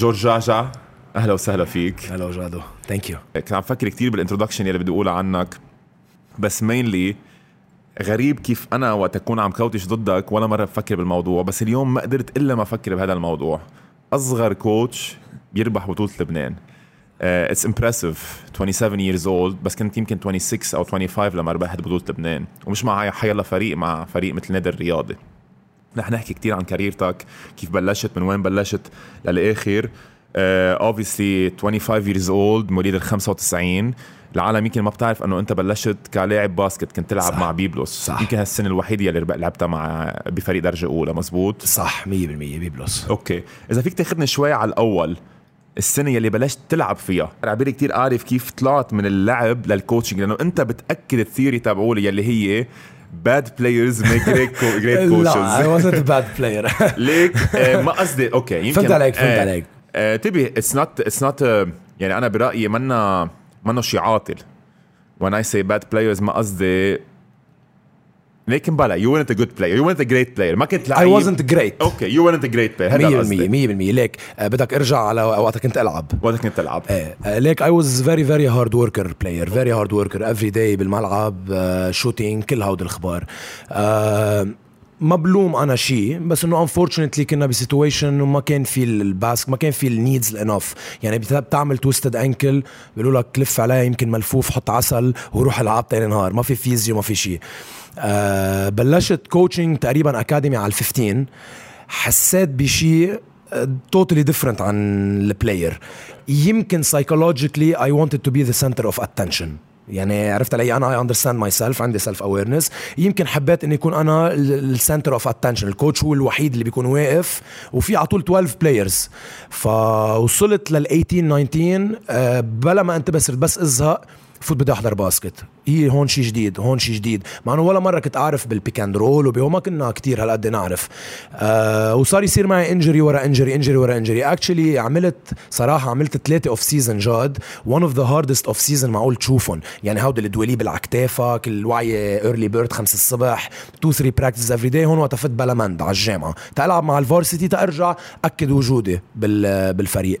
جورج جعجع اهلا وسهلا فيك. هلا وجادو. ثانك يو. كنت عم فكر كثير بالانترودكشن يلي بدي اقوله عنك, بس مينلي غريب كيف انا وقت اكون عم كوتش ضدك ولا مره بفكر بالموضوع, بس اليوم ما قدرت الا ما افكر بهذا الموضوع. اصغر كوتش بيربح بطوله لبنان, it's impressive, 27 years old, بس كنت يمكن 26 او 25 لما ربحت بطوله لبنان, ومش مع حيلا فريق, مع فريق مثل نادي الرياضي. نحن نحكي كتير عن كاريرتك, كيف بلشت, من وين بلشت للاخر. obviously 25 years old, مواليد ال 95. العالم يمكن ما بتعرف انه انت بلشت كلاعب باسكت, كنت تلعب مع بيبلوس. صح. يمكن هالسنه الوحيده اللي لعبتها مع بفريق درجه اولى, مزبوط؟ صح 100% بيبلوس. اوكي, اذا فيك تاخذني شوي على الاول, السنه اللي بلشت تلعب فيها. عبالي كتير اعرف كيف طلعت من اللعب للكوتشنج, لانه انت بتاكد الثيوري تبعولي اللي هي bad players make great coaches. لا I wasn't a bad player. ليك ما قصدي. اوكي يمكن فهمت عليك. تبي it's not يعني انا برايي منه شيء عاطل when I say bad players, ما قصدي لكن بلا you weren't a good player, you weren't a great player. ما كنت لعيب. I wasn't great. اوكي you weren't a great player. هذا قصدي 100%. ليك بدك ارجع على وقت كنت العب. ليك I was very very hard worker player, very hard worker every day بالملعب, shooting, كل هود الخبار. ما بلوم انا شيء, بس انه unfortunately كنا بسيتويشن وما كان في الباسك, ما كان في النيدز الانف. يعني بتعمل توستد انكل بيقولوا لك لف عليها يمكن ملفوف, حط عسل وروح العب ثاني نهار. ما في فيزيو, ما في شيء. بلشت كوتشنج تقريبا اكاديمي على 15. حسيت بشيء totally different عن البلاير. يمكن psychologically I wanted to be the center of attention. يعني عرفت علي أنا I understand myself, عندي self awareness. يمكن حبيت إني يكون أنا ال center of attention. الكوتش هو الوحيد اللي بيكون واقف, وفي عطول 12 players. فوصلت لل 18 19 بلا ما أنت بس إزهق فوت بدي أحضر باسكت. هي هون شيء جديد, مع أنه ولا مرة كنت أعرف بالبيكاندرول وبيوما كنا كتير هالقد نعرف. وصار يصير معي إنجري ورا إنجري. Actually عملت 3 أوف سيزن جاد, one of the hardest أوف سيزن معقول تشوفهم. يعني هود اللي دواليب بالعكتافك, الوعي early bird 5 الصبح, 2-3 practice every day. هون وقفت بلمند على الجامعة تلعب مع الفارسيتي تأرجع أكد وجودي بالفريق.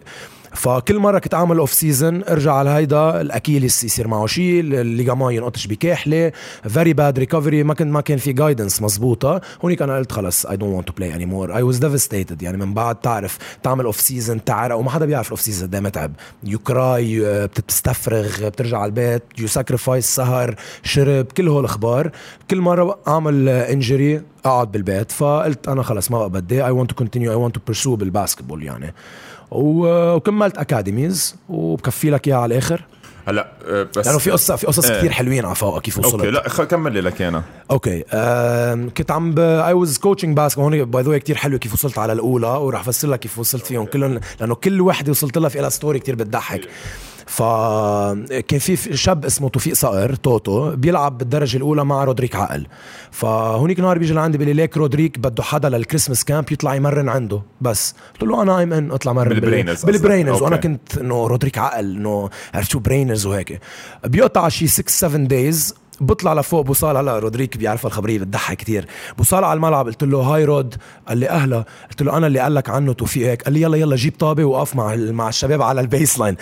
فكل مرة كنت أعمل أوف سيزن أرجع على هيدا الأكيلس يصير معه شيء, الليجامان ينقطش بكاحلة, very bad recovery. ما كان في guidance مزبوطة. هونيك أنا قلت خلص I don't want to play anymore, I was devastated. يعني من بعد تعرف تعمل أوف سيزن تعرق, وما حدا بيعرف الأوف سيزن ده متعب. you cry, بتستفرغ, بترجع على البيت, you sacrifice, سهر, شرب, كل هول أخبار. كل مرة أعمل injury أقعد بالبيت. فقلت أنا خلص ما بدي, I want to continue, I want to pursue بالباسكتبول. يعني وكملت اكاديميز وبكفي لك اياها على الاخر. هلا بس لانه في قصص كثير حلوين على فوق كيف وصلت. اوكي لا كمل لك انا. اوكي كنت عم اي واز كوتشنج باسكت. هون باي ذا واي كثير حلو كيف وصلت على الاولى, وراح افسر لك كيف وصلت فيهم كلهم, لانه كل وحده وصلت لها في لها ستوري كثير بتضحك. فكان في شاب اسمه توفيق صائر توتو بيلعب بالدرجة الأولى مع رودريك عقل. فهونيك نهار بيجي لعندي بيقول لي ليك رودريك بده حدا للكريسماس كامب يطلع يمرن عنده. بس قلت له أنا إن أطلع مرن بالبرينرز. وأنا كنت إنه رودريك عقل إنه عرفت شو برينرز وهيك. بيقطع شي 6-7 days, بطلع لفوق بوصال على رودريك بيعرف الخبرية بتضحك كتير. بوصال على الملعب قلت له هاي رود. قال لي أهلا. قلت له أنا اللي قال لك عنه توفيق هيك. قال لي يلا جيب طابة وقف مع الشباب على البيس لاين.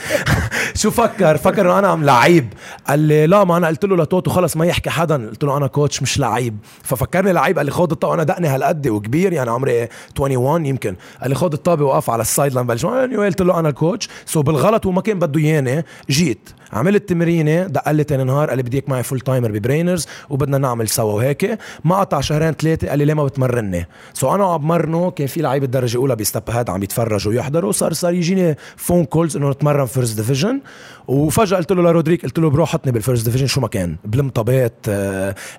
شو فكر إنه أنا عم لعيب؟ قال لي لا, ما أنا قلت له لتوتو خلص ما يحكي حدا. قلت له أنا كوتش مش لعيب. ففكرني لعيب. قال لي خد الطابة. أنا دقني هالقد وكبير, يعني عمري 21 يمكن. قال لي خد الطابة وقف على السايد لاين. قلت له أنا الكوتش. سو بالغلط وما كان بده ياني جيت عملت تمرينة. دق لي تاني نهار قال لي بديك معي فول تايمر ببرينرز وبدنا نعمل سوا وهيك. ما قطع 2-3 شهور. قال لي ليه ما بتمرني؟ سو أنا عم مرنه. كان في لعيب الدرجة الأولى بيستبهاد عم يتفرج ويحضروا. صار يجيني فون كولز إنه نتمرن فيرست ديفيجن. وفجأة قلت له لرودريك قلت له بروح حطني بالفيرست ديفيجن. شو ما كان بلم طابات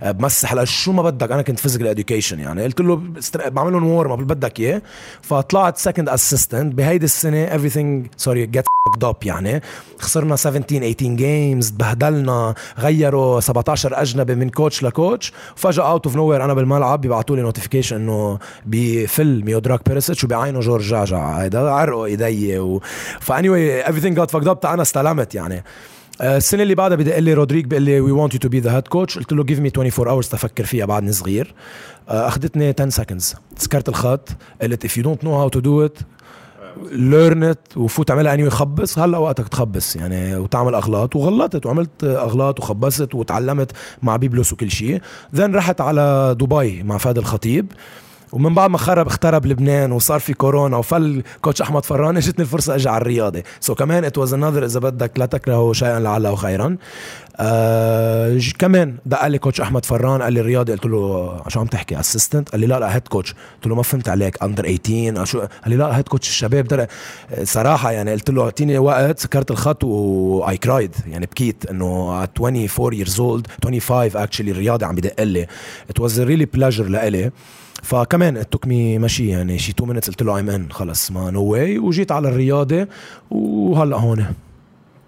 بمسح على شو ما بدك. أنا كنت فيزيكال إديوكيشن, يعني قلت له بعملهم وورم اب بدك إياه. فطلعت سكند أسيستنت بهيدي السنة. everything sorry get fucked up. يعني خسرنا 17-18 جيمز, بهدلنا, غيروا 17 أجنبي من كوتش لكوتش. فجأة out of nowhere أنا بالملعب بيبعتوا لي نوتيفيكيشن إنه بفيل ميودراك بيرسيتش وبعينه جورج جعجع هيدا عرقه إيدي فanyway everything got fucked up. أنا استلمت. يعني السنة اللي بعدها بدأ لي رودريك بقال لي we want you to be the head coach. قلت له give me 24 hours تفكر فيها. بعدني صغير. أخذتني 10 seconds. سكرت الخط قلت if you don't know how to do it ليرنت وفوت عملها اني يخبص. هلا وقتك تخبص يعني وتعمل اغلاط، وغلطت وعملت اغلاط وخبصت وتعلمت مع بيبلوس وكل شيء. ذن رحت على دبي مع فادي الخطيب، ومن بعد ما خرب اخترب لبنان وصار في كورونا وفل كوتش أحمد فران، اجتني الفرصة اجي على الرياضي. كمان it was another، إذا بدك لا تكرهوا شيئا لعله خيرا. كمان دق لي كوتش أحمد فران قال لي الرياضي، قلت له شو عم تحكي assistant؟ قال لي لا هيد كوتش. قلت له ما فهمت عليك under 18 شو؟ قال لي لا هيد كوتش الشباب. صراحة يعني قلت له اعطيني وقت، سكرت الخط و I cried يعني بكيت انه 24 years old 25 actually الرياضي عم بدق لي. it was a really pleasure لإلي. فكمان التكمي ماشي يعني شي 2 minutes قلت له I'm in خلص ما no way، وجيت على الرياضة وهلأ هون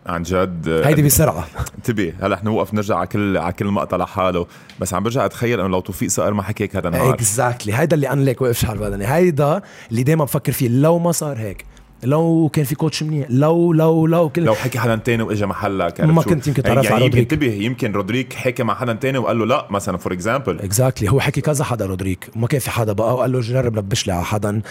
عن جد. هيدي بسرعة تبي هلأ احنا وقف نرجع على كل مقطع لحاله، بس عم برجع أتخيل أنه لو توفيق صائر ما حكيك هذا النهار exactly هيدا اللي أنا ليك وقفش هالبدني، هيدا اللي دايما بفكر فيه لو ما صار هيك، لو كان في كوتش منيح، لو كل لو حكي حدا تاني واجا محلك ما كنت يمكن تعرف يعني على رودريك. يمكن رودريك حكي مع حدا تاني وقال له لا مثلا فور اكزامبل اكزاكتلي هو حكي كذا حدا رودريك وما كان في حدا بقى وقال له جرب لبش لي على حدا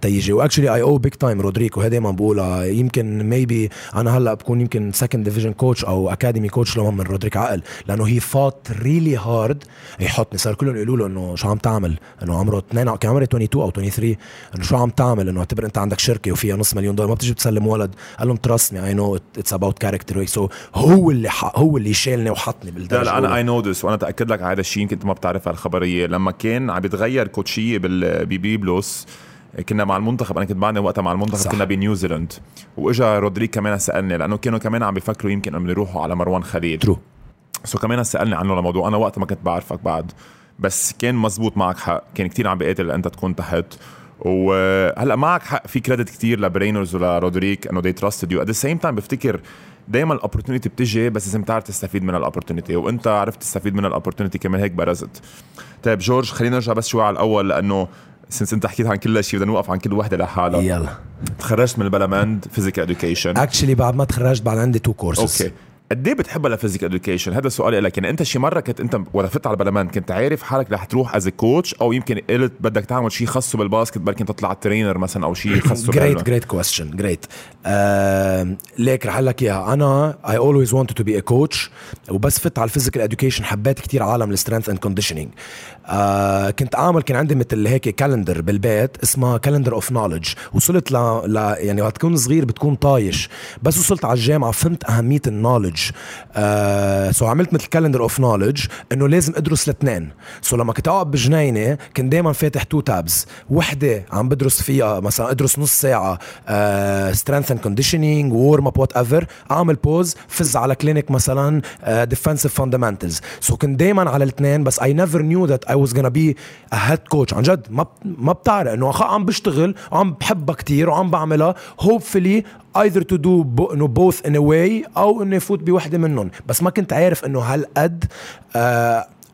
تيجي. واكشلي اي او بيج تايم رودريك، وهذا ما بقولها يمكن ميبي انا هلا بكون يمكن سكند ديفيجن كوتش او اكاديمي كوتش لو من رودريك عقل، لانه هي فات ريلي هارد يحطني. صار كلهم يقولوا له انه شو عم تعمل، انه عمره 2 كان عمره 22 او 23 انه شو عم تعمل، انه اعتبر انت عندك شركه وفيها $5 مليون ما بتجي بتسلم ولد. قال لهم ترستني اي نو اتس اباوت كاركتر، سو هو اللي شالني وحطني بالدرجه. انا اي نو ذس، وانا اتاكد لك على هذا الشيء. كنت ما بتعرف هالخبريه لما كان عم يتغير كوتشيه بالبيبلوس، كنا مع المنتخب، انا كنت بعدني وقتها مع المنتخب صح. كنا بنيوزيلند واجا رودريك كمان سالني، لانه كانوا كمان عم بيفكروا يمكن انه يروحوا على مروان خليل ترو، سو كمان سالني عنه الموضوع. انا وقتها ما كنت بعرفك بعد، بس كان مزبوط معك حق، كان كتير عم بيقاتل انت تكون تحت. وهلا معك حق في كريدت كتير لبرينرز ولرودريك انه دي تراستد يو ات ذا سيم تايم. بفتكر دايما الاوبورتونيتي بتجي، بس لازم تعرف تستفيد من الاوبورتونيتي، وانت عرفت تستفيد من الاوبورتونيتي كمان هيك برزت. طيب جورج خلينا نرجع بس شوي على الاول، لانه سنس انت حكيت عن كل شيء بدنا نوقف عن كل وحده لحالها. يلا تخرجت من البلامند فيزيكال اديوكيشن. اكشلي بعد ما تخرجت بعد عندي 2 كورسز. اوكي قد ايه بتحبها لفيزيكال اديوكيشن؟ هذا سؤالي لك. يعني انت شي مره كنت انت ورفت على البلمان كنت عارف حالك رح تروح از كوتش، او يمكن قلت بدك تعمل شيء خاصه بالباسكت، بلكي تطلع ترينر مثلا او شيء خاصه جريت كويستشن جريت ليك رح لك اياها. انا اي اولويز wanted تو بي ا كوتش، وبس فت على الفيزيكال اديوكيشن حبيت كتير عالم السترينث اند كونديشنينج. كان عندي مثل هيك كالندر بالبيت اسمه كالندر اوف نوليدج. وصلت ل يعني وقت كنت صغير بتكون طايش، بس وصلت على الجامعه فهمت اهميه النوليدج. سو عملت مثل كالندر اوف نوليدج انه لازم ادرس الاثنين. سو لما كنت اقعد بجنينه كنت دائما فاتح 2 تابز، وحده عم بدرس فيها مثلا ادرس نص ساعه سترينث اند كونديشنينج وورم اب وات ايفر، اعمل بوز فز على كلينيك مثلا ديفنسيف فاندامنتالز. سو كنت دائما على الاثنين، بس اي نيفر نيو ذات اي واز غانا بي ا هيد كوتش. عن جد ما بتعرف انه عم بشتغل وعم بحبها كتير وعم بعملها hopefully either to do both in a way أو إنه يفوت بواحدة منهم، بس ما كنت عارف إنه هالقد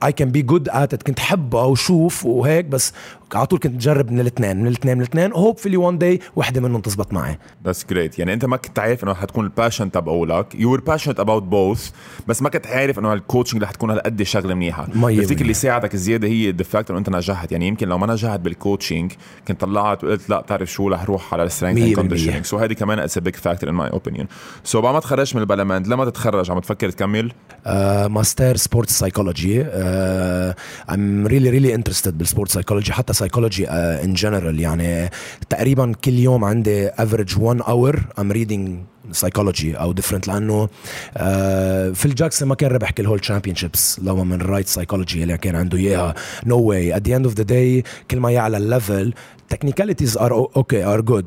I can be good at it. كنت حبه وشوف وهيك، بس على طول كنت أجرب من الاثنين hopefully one day واحدة منهم تزبط معي. That's great. يعني أنت ما كنت عارف إنه هتكون passion تبعولك، you were passionate about both، بس ما كنت عارف إنه هالcoaching رح تكون هالقد شغلة منيحة. بفتكر اللي ساعدك الزيادة هي the fact إنه أنت نجحت. يعني يمكن لو ما نجحت بالcoaching كنت طلعت وقلت لا تعرف شو رح روح على strength and conditioning. So هذه كمان is a big factor in my opinion. So بعد ما تخرجت من البلمند، لما تتخرج عم تفكر تكمل ماستر sports psychology. I'm really interested بالsports psychology، حتى psychology in general. يعني تقريبا كل يوم عندي average 1 hour I'm reading psychology أو different، لأنه فيل جاكسون ما كان ربح كل whole championships لو من right psychology اللي كان عنده إياها. no way at the end of the day كل ما يعلى الليفل technicalities are good.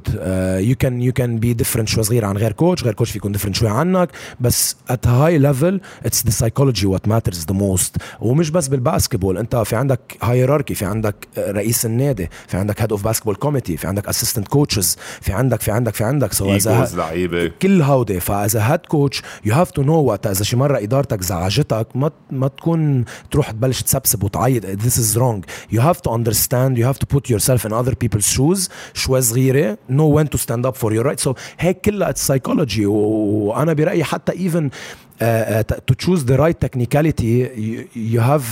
you can be different شوي صغير عن غير coach فيكون different شوي عنك، بس at high level it's the psychology what matters the most. ومش بس بالباسكتبول، انت في عندك hierarchy، في عندك رئيس النادي، في عندك head of basketball committee، في عندك assistant coaches، في عندك ايجوز لعيبة كل هودي. فإذا head coach you have to know what. إذا شي مرة إدارتك زعجتك ما تكون تروح تبلش تسبسب وتعيد this is wrong. you have to understand, you have to put yourself in other people shoes شوي صغيرة know when to stand up for your right. so هيك كلها it's psychology. وأنا برأيي حتى even to choose the right technicality, you have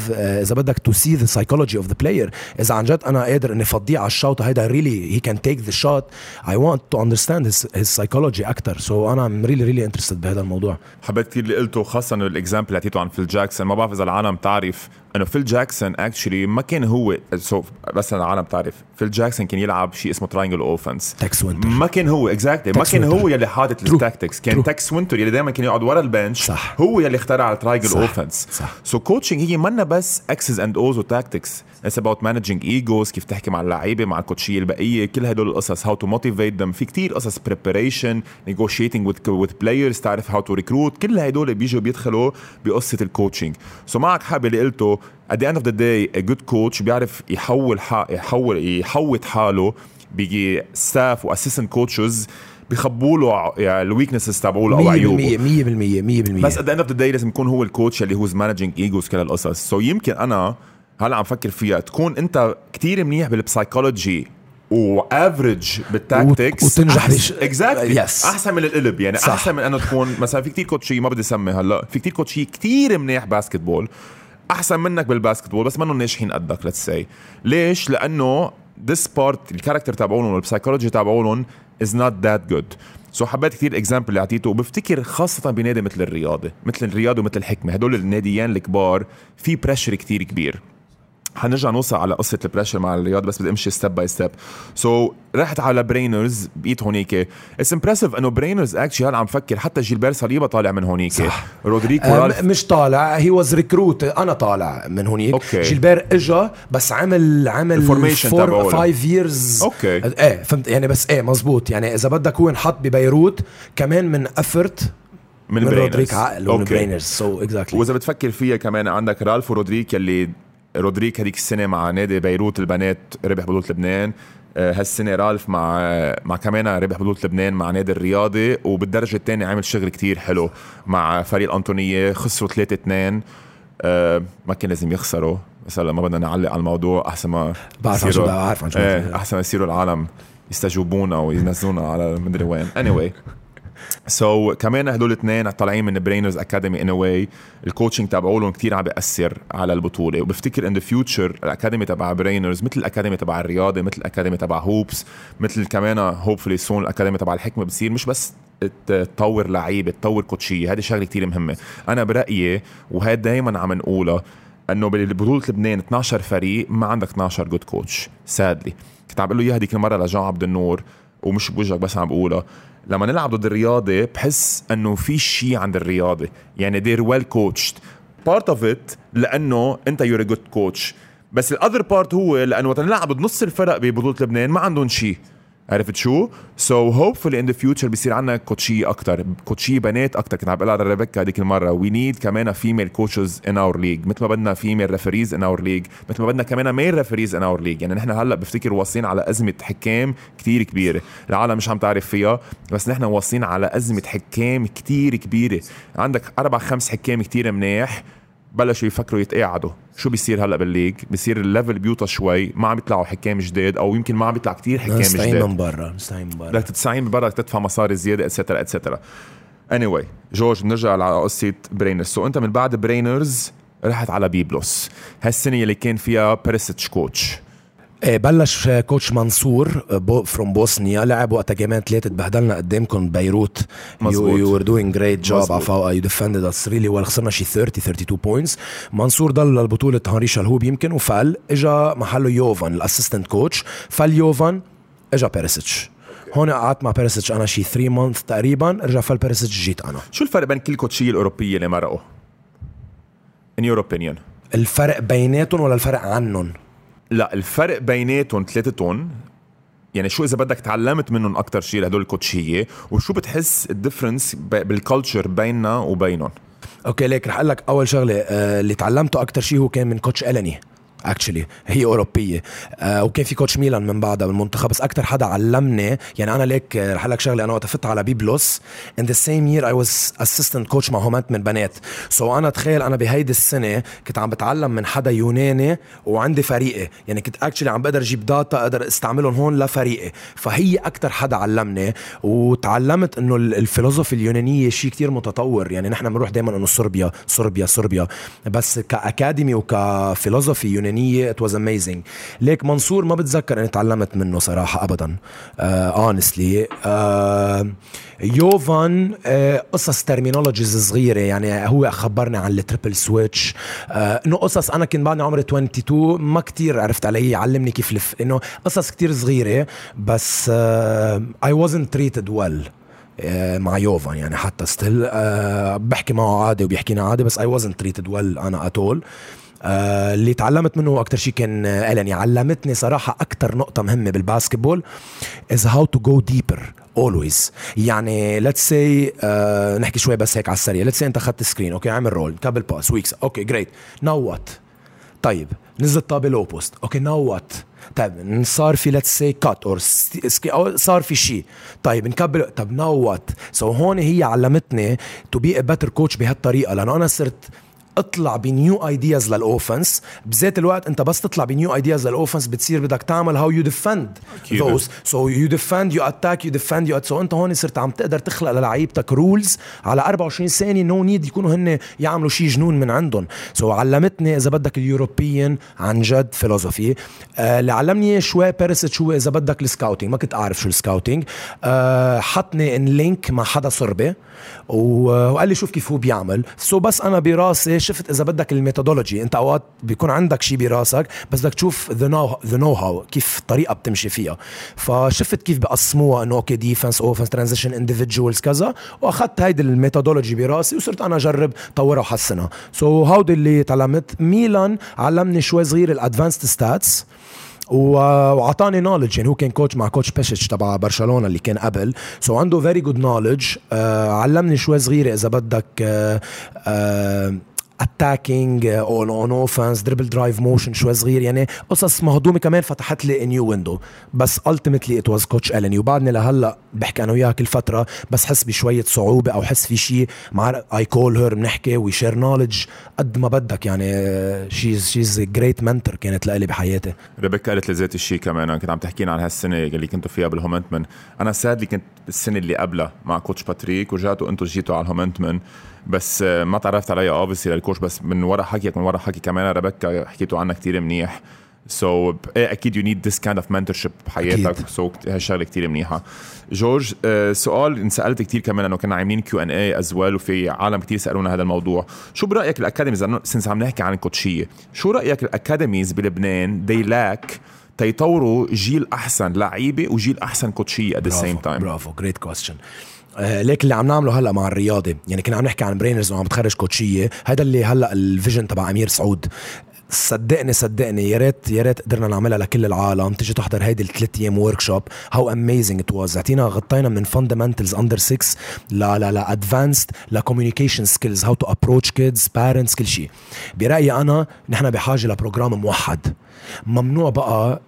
إذا بدك to see the psychology of the player. إذا عن جد أنا قادر إني فضيه على الشوط هيدا really he can take the shot. I want to understand his psychology أكتر. So I'm really interested بهذا الموضوع. حبيت كتير اللي قلته, خاصة الإكزامبل اللي عطيته عن فيل جاكسون. ما بعرف إذا العالم تعرف إنه فيل جاكسون actually ما كان هو بس العالم تعرف فيل جاكسون كان يلعب شيء اسمه تراينجل أوفنس. تاكس وينتر ما كان هو exactly ما كان هو يلي حاطط التاكتكس, كان تاكس وينتر يلي دائما كان يقعد ورا البنش, هو يلي اخترع التراينجل أوفنس. So coaching هي منا بس axes and O's و tactics, it's about managing egos, كيف تحكي مع اللعيبة مع الكوتشية البقية, كل هدول القصص, how to motivate them. في كتير قصص preparation, negotiating with players, تعرف how to recruit, كل هدول بيجوا بيدخلوا بقصة الكوتشينج. So معك حابة اللي قلته at the end of the day a good coach بيعرف يحوط حاله بيجي staff و assistant coaches بيخبوا له الويكنسز تبعوله او عيوبه 100%. بس at the end of the day لازم يكون هو الكوتش اللي هو مانجينج ايجوز كل القصص. سو يمكن انا هلا عم فكر فيها تكون انت كتير منيح بالبسايكولوجي وافريج بالتاكتكس وتنجح exactly. yes. احسن من القلب يعني صح. احسن من انه تكون مثلا في كتير كوتشي ما بدي اسمي هلا, في كتير كوتشي كتير منيح باسكتبول احسن منك بالباسكتبول بس ما انه ناجحين قدك. let's say ليش؟ لانه this part الكاركتر تبعولهم والبسايكولوجي تبعولهم is not that good. So حبيت كتير example اللي عطيته, وبفتكر خاصة بنادي مثل الرياضي ومثل الحكمة, هدول الناديين الكبار في pressure كتير كبير. حنرجع نوصل على قصة البريشر مع الرياض بس بدي امشي ستيب باي ستيب. سو رحت على برينرز بقيت هونيك. It's impressive انه برينرز اكشلي هلا عم فكر حتى جيلبير صليبة طالع من هونيك, رودريك مش طالع, هي واز ريكروت, انا طالع من هونيك. okay. جيلبير اجا بس عمل فورميشن تبعه 5 years. ايه فهمت يعني بس ايه مزبوط يعني اذا بدك هو انحط ببيروت كمان من افرت من رودريك عقل ومن برينرز. سو اكزاكتلي واذا بتفكر فيها كمان عندك رالف ورودريك اللي رودريك هذيك السنة مع نادي بيروت البنات ربح بطولة لبنان, هالسنة رالف مع كمان ربح بطولة لبنان مع نادي الرياضي, وبالدرجة الثانية عامل شغل كتير حلو مع فريق الأنطونية, خسروا 3-2. ما كان لازم يخسروا بس ما بدنا نعلق على الموضوع, أحسن ما يصيروا العالم يستجوبونا وينزلونا على مدري وين. anyway So كمان هدول الاثنين طالعين من برينرز أكاديمي. anyway الكوتشنج تبعولهم كتير عم بيأثر على البطولة, وبفتكر in the future الأكاديمي تبع برينرز مثل الأكاديمي تبع الرياضي مثل الأكاديمي تبع هوبس مثل كمان hopefully soon الأكاديمي تبع الحكمة بتصير مش بس تطور لعيبة تطور كوتشية. هذه شغلة كتير مهمة أنا برأيي, وهذا دايما عم نقولها أنه بالبطولة لبنان 12 فريق ما عندك 12 good coach sadly. كنت عم بقوله إياها هذيك المرة لجان عبد النور ومش بوجهك بس عم بقولها, لما نلعب ضد الرياضي بحس انه في شيء عند الرياضي يعني they're well coached part of it لانه انت you're a good coach, بس الother part هو لانه وقت نلعب ضد نص الفرق ببطولة لبنان ما عندهم شيء, عرفت شو؟ So hopefully in the future بيصير عنا كوتشي أكتر, كوتشي بنات أكتر. كنا عم بقول على ريبيكا ديك المرة we need كمان female coaches in our league مثل ما بدنا female referees in our league مثل ما بدنا كمان male referees in our league. يعني نحن هلأ بفتكر واصلين على أزمة حكام كتير كبيرة العالم مش عم تعرف فيها, بس نحن واصلين على أزمة حكام كتير كبيرة. عندك 4-5 حكام كتير منيح بلشوا يفكروا يتقاعدوا. شو بيصير هلا بالليج؟ بيصير الليفل بيوطى شوي, ما عم يطلعوا حكام جداد او يمكن ما عم يطلع كتير حكام جداد. مستعين من برا بدك تتسعين من برا تدفع مصاري زياده etc. anyway جورج بنرجع على قصه برينرز. سو انت من بعد برينرز رحت على بيبلوس, هالسنه اللي كان فيها بيرسيتش كوتش. بلش كوتش منصور فروم بوسنيا, لعب وقتها جيمين 3 تبهدلنا قدامكم بيروت. يو ار دوينج جريت جوب عفوا يو ديفندد اس ريلي ويل, خسرنا شي 32 بوينتس. منصور ضل للبطوله هنري شلهوب يمكن, وفال اجا محله يوفان الاسيستنت كوتش. فال يوفان اجا بيرسيتش, هون قعدت مع بيرسيتش انا شي 3 مانث تقريبا, رجع فال بيرسيتش جيت انا. شو الفرق بين كل كوتشيه الاوروبيه اللي مرقوا ان يور اوبينيون؟ الفرق بيناتهم ولا الفرق عنهم؟ لا الفرق بيناتهم 3 تون. يعني شو إذا بدك تعلمت منهم أكتر شيء لهدول الكوتشية, وشو بتحس الديفرنس بالكالتشر بيننا وبينهم؟ أوكي ليك رح أقول لك أول شغلة اللي تعلمته أكتر شيء هو كان من كوتش ألاني اكشلي هي اوروبيه. وكان في كوتش ميلان من بعدها بالمنتخب. بس اكثر حدا علمني يعني انا ليك رح لك شغله، انا وقت فت على بيبلوس ان ذا سيم يير اي واز اسيستنت كوتش مع هومات من بنات، سو انا تخيل انا بهيدي السنه كنت عم بتعلم من حدا يوناني وعندي فريقي، يعني كنت اكشلي عم بقدر اجيب داتا اقدر استعملهم هون لفريقي. فهي اكثر حدا علمني، وتعلمت انه الفلسفه اليونانيه شيء كتير متطور. يعني نحن بنروح دائما انه صربيا صربيا صربيا، بس كاكاديمي وكفلسفه يونانيه it was amazing. ليك منصور ما بتذكر اني تعلمت منه صراحه ابدا honestly. يوفان قصص ترمينولوجيز صغيره، يعني هو خبرني عن التريبل سويتش انه قصص انا كنت بعدني عمري 22 ما كتير عرفت عليه، علمني كيف لف انه قصص كتير صغيره. بس I wasn't treated well مع يوفان، يعني حتى ستيل بحكي معه عادي وبيحكينا عادي، بس I wasn't treated well أنا at all. اللي تعلمت منه أكتر شيء كان ألاني، علمتني صراحة أكتر نقطة مهمة بالباسكتبول is how to go deeper always. يعني let's say نحكي شوي بس هيك على السريع. let's say أنت خدت سكرين، أوكي عمل رول كابل باس ويكس، أوكي great now what، طيب نزلت طابة لو بوست، أوكي now what، طيب صار في let's say cut أو صار في شيء، طيب نكبل، طب now what. so هون هي علمتني to be a better coach بهالطريقة، لأنه أنا صرت اطلع بنيو ايدياز للاوفنس. بذات الوقت انت بس تطلع بنيو ايدياز للاوفنس بتصير بدك تعمل هاو يو ديفند ذوز، سو يو ديفند يو اتاك يو ديفند يو. سو انت هون صرت عم تقدر تخلق للعيبتك رولز على 24 ثانيه، نو نيد يكونوا هن يعملوا شيء جنون من عندهم. سو علمتني اذا بدك اليوروبيين عن جد فلسفي. اللي علمني شوي بيرسيت شو اذا بدك السكاوتينج، ما كنت اعرف شو السكاوتينج. حطني ان لينك مع حدا صربي وقال لي شوف كيف هو بيعمل. سو بس انا براسي شفت اذا بدك الميثودولوجي، انت اوقات بيكون عندك شيء براسك بس بدك تشوف the know how كيف الطريقه بتمشي فيها. فشفت كيف بقسموها انه اوكي ديفنس اوفنس ترانزيشن انديفيدجوالز كذا، واخذت هيدي الميثودولوجي براسي وصرت انا اجرب طورها وحسنها. سو هاودي اللي تعلمت. ميلان علمني شوي صغير الادفانسد ستاتس وعطاني نوليدج، يعني هو كان كوتش مع كوتش بيشيتش تبع برشلونة اللي كان قبل، سو عنده فيري جود نوليدج. علمني شوي صغيرة إذا بدك attacking on offense dribble drive motion شوي صغير، يعني قصص مهضومة كمان فتحت لي نيو ويندو. بس ultimately it was coach ألاني، وبعدني لهلا بحكي أنا وياه كل فترة، بس حس بشوية صعوبة أو حس في شيء مع I call her بنحكي we share knowledge قد ما بدك. يعني she's a great mentor كانت لألي بحياتي. ريبيكا قالت لذات الشيء كمان، أنا كنت عم تحكينا عن هالسنة اللي كنتوا فيها بالهومنتمن. أنا سادلي كنت السنة اللي قبلها مع كوتش باتريك وجاتوا أنتوا جيتوا على الهومنتمن، بس ما تعرفت عليها اوبسي للكوش، بس من وراء حكيك من وراء حكي كمان ريبيكا حكيتوا عنها كتير منيح. سو اكيد يو نيد ذس كايند اوف منتورشيب بحياتك، سو هالشغله كتير منيحه. جورج، سؤال انسالت كتير كمان لانه كنا عاملين Q&A as well، وفي عالم كتير سالونا هذا الموضوع. شو برايك الاكاديميز، سنس عم نحكي عن الكوتشيه، شو رايك الاكاديميز بلبنان they lack تيطوروا جيل احسن لعيبه وجيل احسن كوتشيه at the same time؟ برافو، great question. ليك اللي عم نعمله هلا مع الرياضي، يعني كنا عم نحكي عن برينرز وعم تخرج كوتشيه، هذا اللي هلا الفيجن تبع امير سعود. صدقني يا ريت قدرنا نعملها لكل العالم، تيجي تحضر هيدي الثلاث ايام ورك شوب. هاو اميزنج ات واز، عطينا غطينا من فاندامنتالز اندر 6 لا لا لا ادفانسد لا كوميونيكيشن سكيلز، هاو تو ابروتش كيدز بارنتس كل شيء. برايي انا نحن بحاجه لبروجرام موحد. ممنوع بقى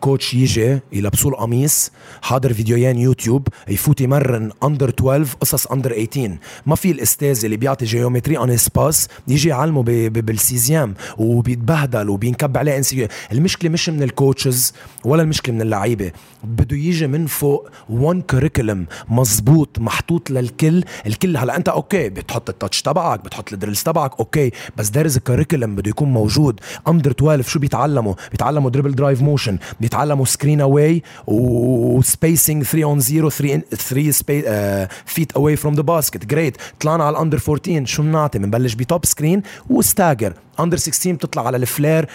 كوتش يجي يلبسوا القميص، حاضر فيديوين يوتيوب، يفوت يمرن اندر 12 قصص اندر 18. ما في الاستاذ اللي بيعطي جيومتري ان اسباس يجي يعلمه بالسيزيام وبيتبهدل وبينكب عليه انسي. المشكله مش من الكوتشز ولا المشكله من اللعيبه، بده يجي من فوق وان كريكولم مزبوط محطوط للكل. الكل هلا انت اوكي بتحط التاتش تبعك، بتحط الدريلز تبعك، اوكي، بس دارز الكريكولم بده يكون موجود. اندر 12 شو بيتعلموا دريبل درايف موشن، بيتعلموا سكرين اواي وسبيسينج 3 on 0، 3 feet away from the basket. جريت طلعنا على الاندر 14، شو بنعطي؟ بنبلش بتوب سكرين وستاجر. اندر 16 بتطلع على الفلير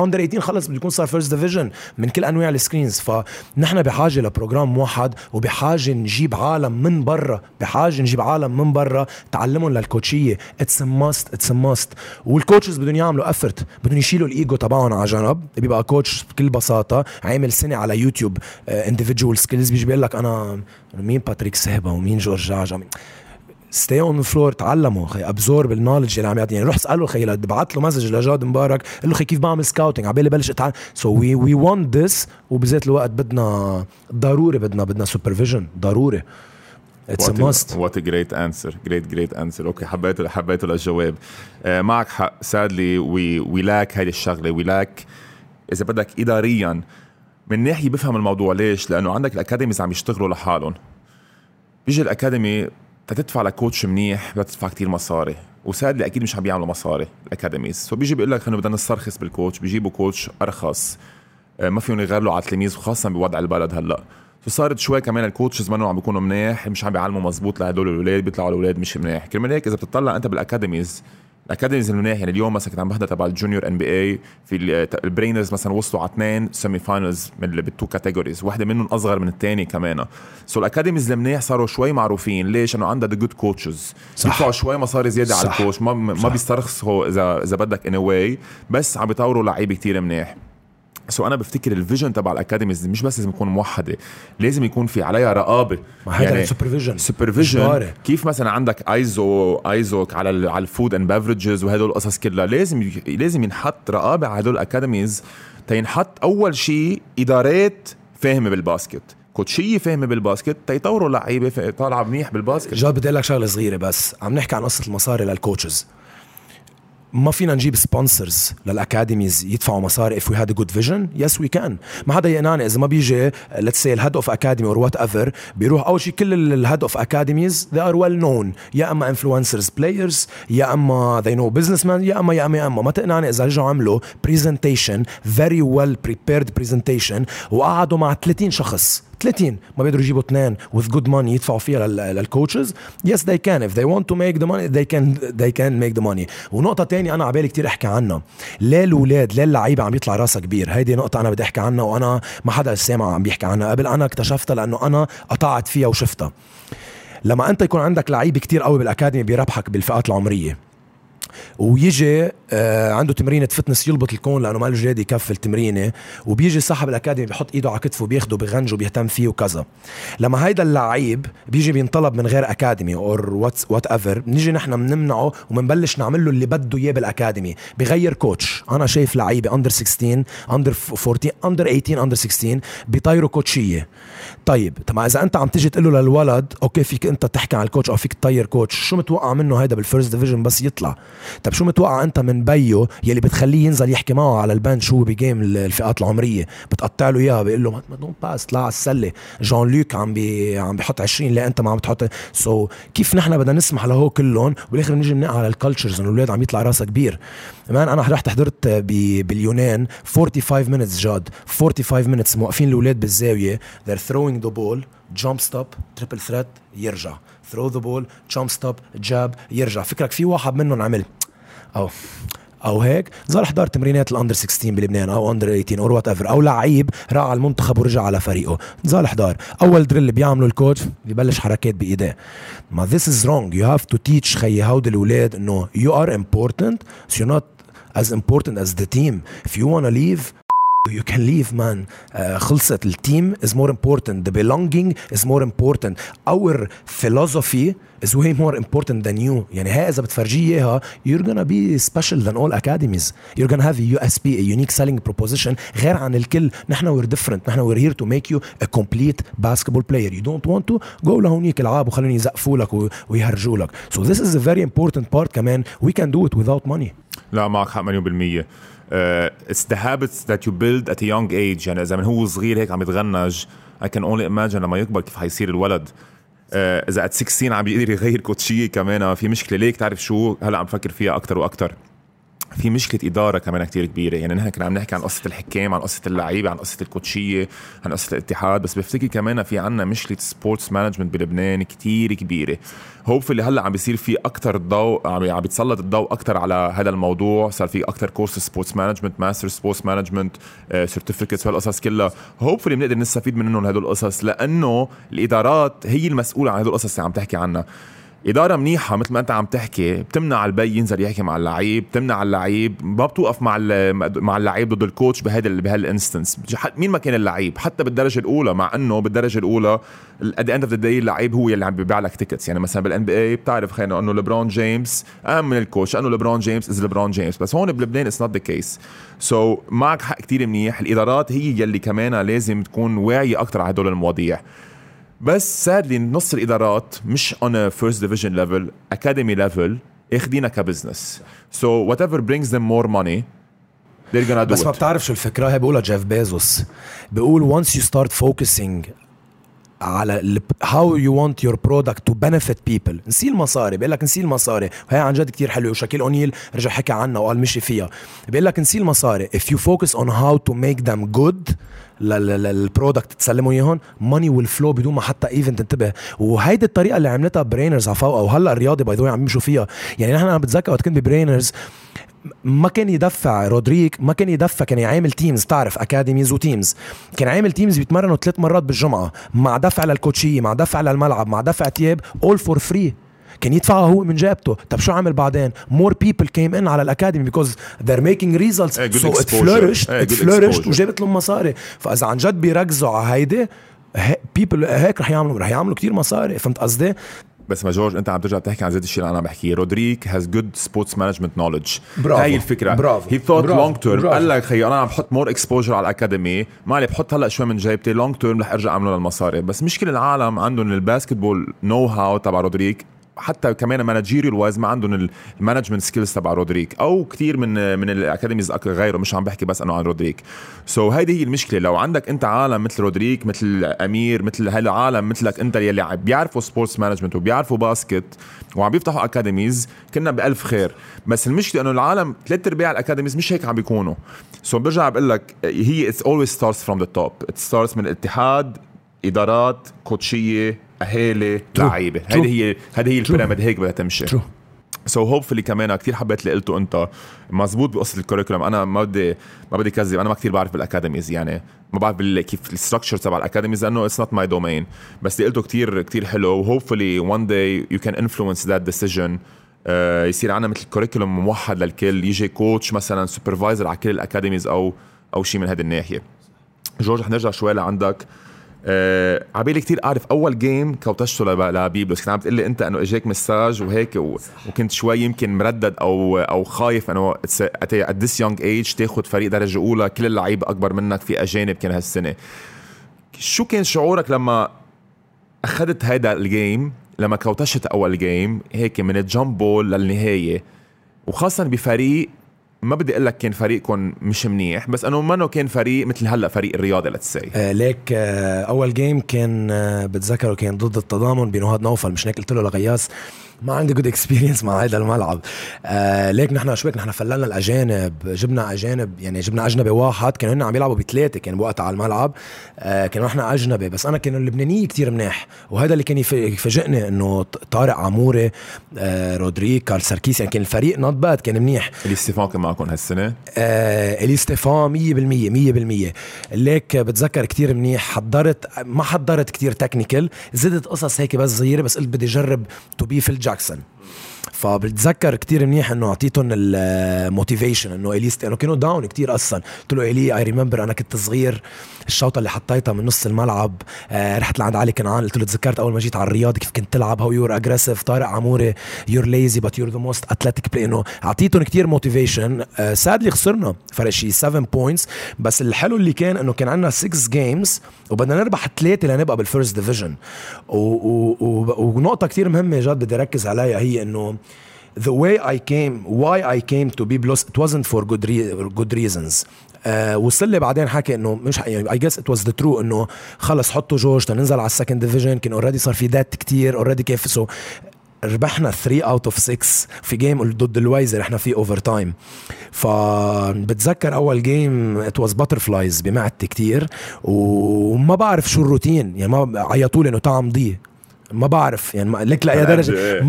اندر 18 خلص بده يكون صار فيرست ديفيجن من كل انواع السكرينز. فنحن بحاجه لبروجرام موحد، وبحاجه نجيب عالم من برا، تعلمهم للكوتشيه. اتس ماست. والكوتشز بدهم يعملوا افورت، بدهم يشيلوا الايجو تبعهم على جنب. بيبقى كوتش بكل بساطه عامل سنه على يوتيوب انديفيديوال سكيلز، بيجي بيقول لك انا مين باتريك سهبه ومين جورج جعجع، stay on the floor تعلموا خي ابزورب النولج اللي عم يعطيني. يعني روح اساله خي، ببعث له مسج لجاد مبارك قال له خي كيف بعمل سكاوتنج، عبالي بلش اتعلم. سو وي want this، وبذات الوقت بدنا ضروري بدنا سوبرفيجن ضروري. It's a must. What a great answer. Great answer. Okay, حبيته للجواب. معك حق. Sadly we lack هذه الشغلة. We lack إذا بدك إداريا. من ناحية بفهم الموضوع ليش، لأنه عندك الأكاديميز عم يشتغلوا لحالهم. بيجي الأكاديمي تدفع لكوتش منيح بتدفع كتير مصاري، وسادلي أكيد مش عم بيعملوا مصاري الأكاديميز. فبيجي بيقول لك إنه بدنا نسترخص بالكوتش، بيجيبوا كوتش أرخص ما فيهم يغيروا على التلاميذ، وخاصة بوضع البلد هلأ. فصارت شوي كمان الكوتشز منو عم بيكونوا منيح، مش عم بيعلموا مزبوط لهدول الأولاد، بيطلعوا الأولاد مش منيح. كرمال هيك إذا بتطلع أنت بالأكاديميز، الأكاديميز المناح، يعني اليوم مثلا كنت عم بحضر تبع الجونيور ان بي اي، في البرينرز مثلا وصلوا على 2 سيمي فاينلز من بالتو كاتيجوريز، واحدة منهم أصغر من الثاني كمان. سو الأكاديميز المناح صاروا شوي معروفين ليش، أنه عندها جود كوتشز، بيدفعوا شوي مصاري زيادة على الكوتش، ما بيسترخصوا إذا بدك اني anyway، بس عم بيطوروا لعيبة كتير مناح. سو أنا بفتكر الفيجن تبع الأكاديميز مش بس لازم يكون موحدة، لازم يكون في عليها رقابة. يعني سوبرفيجن كيف مثلا عندك ايزو على الفود اند بافريجز وهدول القصص كلها، لازم ينحط رقابة على هدول الأكاديميز. تينحط أول شيء إدارات فاهمة بالباسكت، كوتشية فاهمة بالباسكت، تيطوروا لعيبة طالعة منيح بالباسكت. جاب بدي لك شغلة صغيرة بس، عم نحكي عن قصة المصاري للكوتشز. ما فينا نجيب سبونسرز للأكاديميز يدفعوا مصاري. if we had a good vision yes we can. ما حدا يقنعني إذا ما بيجي let's say الهيد اوف اكاديمي or whatever، بيروح أول شيء كل الهيد اوف اكاديميز they are well known، يا أما influencers players، يا أما they know businessmen، يا أما ما تقنعني إذا رجعوا عملوا presentation very well prepared presentation، وقعدوا مع 30 شخص 30 ما بيقدروا يجيبوا 2 with good money يدفعوا فيها للكوتشز. yes they can if they want to make the money they can make the money. ونقطة تانية أنا عبالي كتير أحكي عنها، ليه الولاد ليه اللعيبة عم يطلع راسها كبير؟ هيدي نقطة أنا بدي أحكي عنها، وأنا ما حدا سامع عم بيحكي عنها قبل، أنا اكتشفتها لأنه أنا قطعت فيها وشفتها. لما أنت يكون عندك لعيبة كتير قوي بالأكاديمي بيربحك بالفئات العمرية، ويجي عنده تمرينة فتنس يلبط الكون لأنه ما له جهد يكفي التمرينة، وبيجي صاحب الأكاديمي بيحط إيده على كتفه بياخده بغنجه وبيهتم فيه وكذا. لما هيدا اللعيب بيجي بينطلب من غير أكاديمي أو whatever، نيجي نحن منمنعه ومنبلش نعمله اللي بده إياه بالأكاديمي، بغير كوتش. أنا شايف لعيبة أندر 16 أندر 14 أندر 18 أندر 16 بيطيروا كوتشية. طب إذا أنت عم تيجي تقوله للولد أوكي فيك أنت تحكي عن الكوتش أو فيك تطير كوتش، شو متوقع منه هيدا بالفيرست ديفيجن بس يطلع؟ طب شو متوقع أنت من بيو يلي بتخليه ينزل يحكي معه على البنش هو بجيم الفئات العمرية، بتقطع له إياها بيقول له ما دون باس، لا على السلة جان لوك عم بيحط 20 لا أنت ما عم بتحط. سو كيف نحن بدنا نسمح لهو كلهم والآخر نيجي ننقع على الكالتشرز إنه الولاد عم يطلع راسه كبير؟ كمان أنا رحت حضرت باليونان 45 minutes جاد 45 minutes موقفين الولاد بالزاوية، they're throwing the ball jump stop triple threat يرجع throw the ball jump stop jab يرجع. فكرك في واحد منهم عمل أو هيك ظل حضار تمرينات الأندر 16 بلبنان أو أندر 18 أو وات إيفر، أو لعيب راح على المنتخب ورجع على فريقه ظل حضار أول دريل بيعملوا الكوتش ببلش حركات بإيديه. ما this is wrong. You have to teach خي هود الولاد إنه you are important so you're not as important as the team. If you wanna leave you can leave man. خلصت. The team is more important. The belonging is more important. Our philosophy is way more important than you. يعني ها إذا بتفرجي إياها you're gonna be special than all academies. You're gonna have a USP, a unique selling proposition غير عن الكل. نحن we're different. نحن we're here to make you a complete basketball player. You don't want to go لهونيك العاب وخلوني يزقفوا لك ويهرجوا لك. So this is a very important part كمان. We can do it without money. لا معك حق مليون بالمية. It's the habits that you build at a young age. يعني إذا من هو صغير هيك عم يتغنج I can only imagine لما يكبر كيف هيصير الولد. إذا at 16 عم بيقدر يغير كوتشية كمان في مشكلة. ليك تعرف شو هلأ عم فكر فيها أكتر وأكتر؟ في مشكلة إدارة كمان كتير كبيرة. يعني نحن كنا عم نحكي عن قصة الحكام، عن قصة اللعيبة، عن قصة الكوتشية، عن قصة الاتحاد، بس بفتكر كمان في عنا مشكلة سبورتس مانجمنت بلبنان كتير كبيرة. هوبف اللي هلا عم بيصير فيه أكتر ضوء، عم بيتسلط الضوء أكتر على هذا الموضوع، صار فيه أكتر كورس سبورتس مانجمنت، ماستر سبورتس مانجمنت، سيرتيفيكتس، هالقصص كلها. هوبف اللي بنقدر نستفيد منهم هدول القصص، لأنه الإدارات هي المسؤولة عن هدول القصص اللي عم تحكي عنها. إدارة منيحة مثل ما أنت عم تحكي بتمنع البي ينزل يحكي مع اللعيب, بتمنع اللعيب, ما بتوقف مع اللعيب ضد الكوتش بهالانستنس. مين ما كان اللعيب حتى بالدرجة الأولى, مع أنه بالدرجة الأولى at the end of the day اللعيب هو اللي عم بيبيع لك تيكتس. يعني مثلا بالان بي اي بتعرف خلينا أنه ليبرون جيمس أهم من الكوتش, أنه ليبرون جيمس is ليبرون جيمس, بس هون بلبنان it's not the case. So معك حق كتير منيح, الإدارات هي يلي كمان لازم تكون واعية أكتر على هدول المواضيع. بس سادلي نص الإدارات مش on a first division level academy level اخدينا كبزنس, so whatever brings them more money they're gonna do. بس ما بتعرف شو الفكرة هي, بقولها جيف بيزوس, بقول once you start focusing على how you want your product to benefit people, نسي المصاري. بقول لك نسي المصاري, وهي عن جد كتير حلوة, وشاكيل أونيل رجع حكى عنها وقال مشي فيها. بقول لك نسي المصاري, if you focus on how to make them good للبرودكت تسلموا يهون, ماني والفلو بدون ما حتى ايفنت تنتبه. وهيدي الطريقه اللي عملتها برينرز على فوق, او هلا الرياضي باي ذا عم يمشوا فيها. يعني نحن عم بتذكر وقت كنت ببرينرز ما كان يدفع رودريك, ما كان يدفع, كان يعمل تيمز, تعرف اكاديميز وتيمز, كان عامل تيمز بيتمرنوا 3 مرات بالجمعه مع دفع للكوتشيه, مع دفع للملعب, مع دفع تياب, all for free, كان يدفعها هو من جابته. طب شو عمل بعدين؟ more people came in على الأكاديمي because they're making results, so it flourished, وجابت لهم مصاري. فإذا عن جد بيركزوا على هيدي people هيك رح يعملوا كتير مصاري. فهمت قصدي؟ بس ما جورج أنت عم ترجع تحكي عن زيت الشيء اللي أنا بحكيه. رودريك has good sports management knowledge. هاي الفكرة. برافو. He thought برافو. long term. قال لك خي أنا عم بحط more exposure على الأكاديمي, ما لي بحط هلا شوي من جايبتي long term رح أرجع أعمله للمصاري. بس مشكلة العالم عندهم الباسكتبول know how تبع رودريك, حتى كمان مانجيريال وايز ما عندهم المانجمنت سكيلز تبع رودريك, او كتير من الاكاديميز غيره. مش عم بحكي بس انه عن رودريك. سو هيدي هي المشكله. لو عندك انت عالم مثل رودريك, مثل امير, مثل هالعالم مثلك انت يلي بيعرفوا سبورتس مانجمنت وبيعرفوا باسكت وعم بيفتحوا اكاديميز, كنا بالف خير. بس المشكله انه العالم 3/4 الاكاديميز مش هيك عم بيكونوا. سو برجع بقول لك هي اتس اولويز ستارتس فروم ذا توب, ستارتس من الاتحاد, ادارات, كوتشيه, أهالي, لعيبة. هذه هي البرامج هيك بدها تمشي. So hopefully كمان كتير حبيت اللي قلته أنت, مزبوط بقصة الكوريكولم. أنا ما بدي كذب, أنا ما كتير بعرف بالأكاديميز, يعني ما بعرف كيف الستركتشر تبع الأكاديميز لأنه it's not my domain. بس اللي قلته كتير كتير حلو. hopefully one day you can influence that decision. يصير عنا مثل كوريكولم موحد للكل, يجي كوتش مثلا سوبرفايزر على كل الأكاديميز أو شيء من هذه الناحية. جورج حنرجع شوي لعندك. عبالي كتير أعرف أول جيم كوتشته لبيبلوس, كنت عم بتقلي أنت أنه إجيك مساج وهيك وكنت شوي يمكن مردد أو خايف أنه at this young age تاخد فريق درجة أولى, كل اللعيب أكبر منك, في أجانب كان هالسنة. شو كان شعورك لما أخذت هيدا الجيم, لما كوتشت أول جيم هيك من الجامبول للنهاية, وخاصة بفريق ما بدي أقول لك كان فريقكم مش منيح, بس أنه منه كان فريق مثل هلأ فريق الرياضي لتساي. ليك أول جيم كان بتذكره كان ضد التضامن بنهاد نوفل, مش ناك قلت له لغياس ما عندي good experience مع هذا الملعب. ليك نحن فللنا الأجانب, جبنا أجنبي واحد, كانوا هنا عم يلعبوا ب3 كان وقت على الملعب, كانوا نحن أجنبي بس أنا كانوا اللبنانيين كتير مناح. وهذا اللي كان يفاجئني إنه طارق عموري, رودريك, كارل ساركيس, يعني كان الفريق not bad, كان منيح. اليستيفان كان معكم هالسنة؟ اليستيفان 100%. ليك بتذكر كتير منيح, ما حضرت كتير تكنيكال, زدت قصص هيك بس صغيرة, بس قلت بدي أجرب to be فيل جاكسون. فبتذكر كتير منيح انه اعطيتهم الموتيفيشن انه اليست انه كانوا داون كتير اصلا, قلت له الي اي ريمبر انا كنت صغير, الشوطه اللي حطيتها من نص الملعب, رحت لعند علي كنعان قلت له تذكرت اول ما جيت على الرياض كيف كنت تلعب, هاو يور اجريسيف, طارق عموري يور ليزي بات يور ذا موست اتلتيك بلاي. انه اعطيتهم كتير موتيفيشن. سادلي خسرنا فرق شي 7 بوينتس, بس الحلو اللي كان عندنا 6 جيمز وبدنا نربح 3 لنبقى بالفيرست ديفيجن. ونقطه كتير مهمه جد بدي ركز عليها, هي انه the way I came, why I came to Biblos, it wasn't for good reasons. وصل لي بعدين حكي انه مش I guess it was the true انه خلص حطوا جورج تننزل على السكند ديفيجن, كان اوريدي صار في دات كتير اوريدي كيفسو. ربحنا 3 out of 6 في جيم ضد الوايزر, احنا في اوفر تايم. فبتذكر اول جيم it was butterflies بمعدتي كتير, وما بعرف شو الروتين, يعني ما عيطولي انه تعمضيه ما بعرف يعني لك لا يا درجة